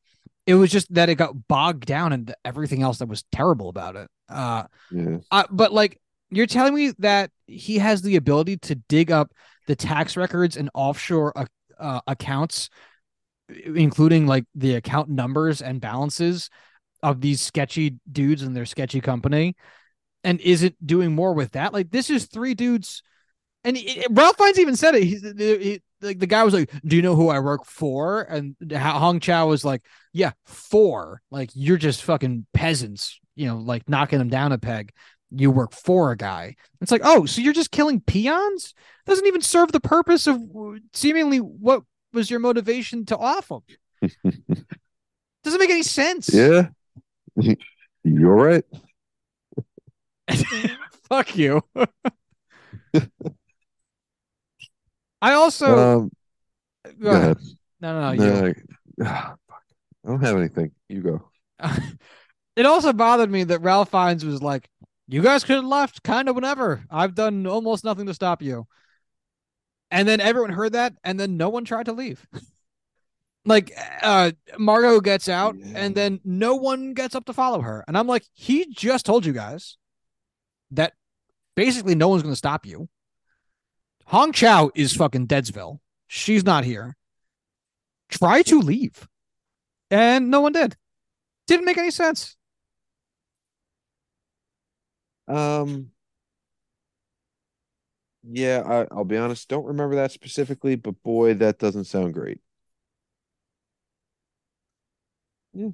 It was just that it got bogged down in everything else that was terrible about it. Uh, yeah. I, but like, you're telling me that he has the ability to dig up the tax records and offshore uh, uh, accounts, including like the account numbers and balances of these sketchy dudes and their sketchy company, and isn't doing more with that? Like, this is three dudes, and it, Ralph Fiennes even said it. He's he, like, the guy was like, "Do you know who I work for?" And Hong Chao was like, "Yeah, for like, you're just fucking peasants, you know, like knocking them down a peg. You work for a guy." It's like, oh, so you're just killing peons? Doesn't even serve the purpose of seemingly what was your motivation to off them. Doesn't make any sense. Yeah. You're right. Fuck you. I also um, go ahead. No, no, no. You. Uh, I don't have anything. You go. It also bothered me that Ralph Fiennes was like, "You guys could have left kind of whenever. I've done almost nothing to stop you." And then everyone heard that, and then no one tried to leave. Like, uh, Margot gets out, yeah. and then no one gets up to follow her. And I'm like, he just told you guys that basically no one's going to stop you. Hong Chao is fucking Deadsville. She's not here. Try to leave. And no one did. Didn't make any sense. Um. Yeah, I, I'll be honest. Don't remember that specifically, but boy, that doesn't sound great. Yeah.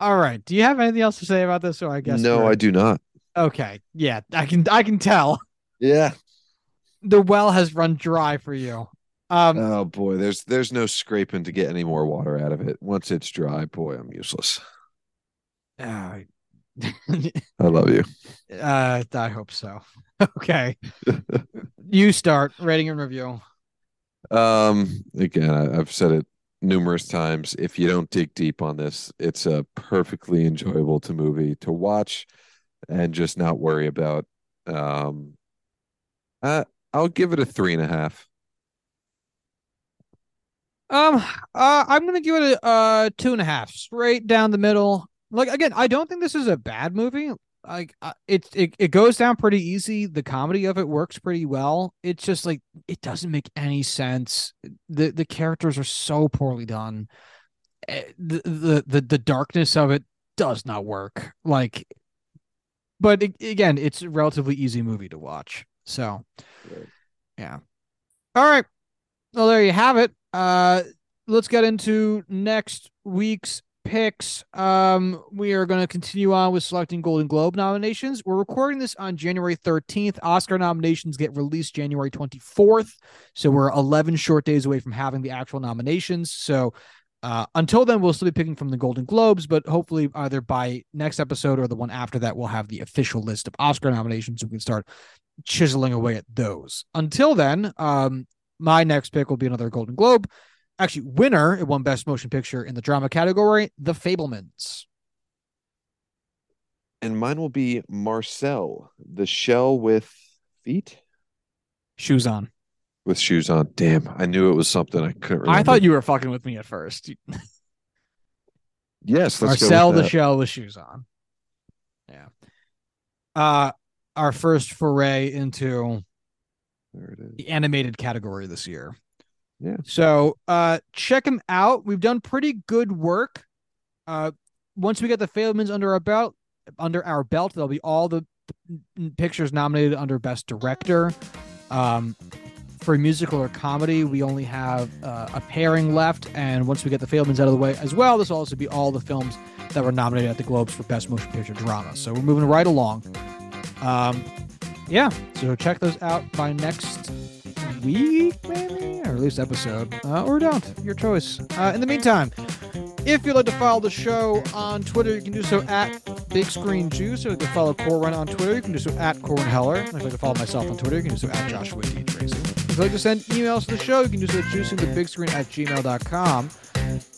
All right. Do you have anything else to say about this? So I guess no, we're... I do not. Okay. Yeah, I can. I can tell. Yeah. The well has run dry for you. Um, oh boy, there's there's no scraping to get any more water out of it. Once it's dry, boy, I'm useless. Uh, I love you. Uh, I hope so. Okay. You start rating and review. Um. Again, I, I've said it numerous times. If you don't dig deep on this, it's a perfectly enjoyable to movie to watch and just not worry about. Um. Uh, I'll give it a three and a half. Um. Uh, I'm gonna give it a uh two and a half, straight down the middle. Like, again, I don't think this is a bad movie. Like, uh, it, it it goes down pretty easy. The comedy of it works pretty well. It's just like, it doesn't make any sense. The the characters are so poorly done. The the the, the darkness of it does not work. Like, but it, again, it's a relatively easy movie to watch. So, yeah. All right. Well, there you have it. Uh, let's get into next week's picks. Um, we are going to continue on with selecting Golden Globe nominations. We're recording this on January thirteenth. Oscar nominations get released January twenty-fourth. So we're eleven short days away from having the actual nominations. So uh, until then, we'll still be picking from the Golden Globes, but hopefully either by next episode or the one after that, we'll have the official list of Oscar nominations. So we can start chiseling away at those. Until then, um, my next pick will be another Golden Globe. Actually, winner, it won Best Motion Picture in the drama category, The Fabelmans. And mine will be Marcel, the shell with feet? Shoes on. With shoes on. Damn, I knew it was something I couldn't remember. I thought you were fucking with me at first. Yes, let's Marcel, go with the shell with shoes on. Yeah. Uh, our first foray into there it is. The animated category this year. Yeah. So uh, check them out. We've done pretty good work. Uh, once we get the Fabelmans under our belt, under our belt, there'll be all the pictures nominated under Best Director. Um, for musical or comedy, we only have uh, a pairing left. And once we get the Fabelmans out of the way as well, this will also be all the films that were nominated at the Globes for Best Motion Picture Drama. So we're moving right along. Um, yeah. So check those out by next week, maybe, or at least episode, uh, or don't, your choice. Uh, in the meantime, if you'd like to follow the show on Twitter, you can do so at Big Screen Juice. If you'd like to follow Corwin on Twitter, you can do so at Corwin Heller. If you'd like to follow myself on Twitter, you can do so at Joshua D. Tracy. If you'd like to send emails to the show, you can do so at juicing the big screen at gmail dot com.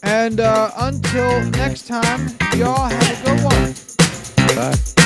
And uh, until next time, y'all have a good one. Bye.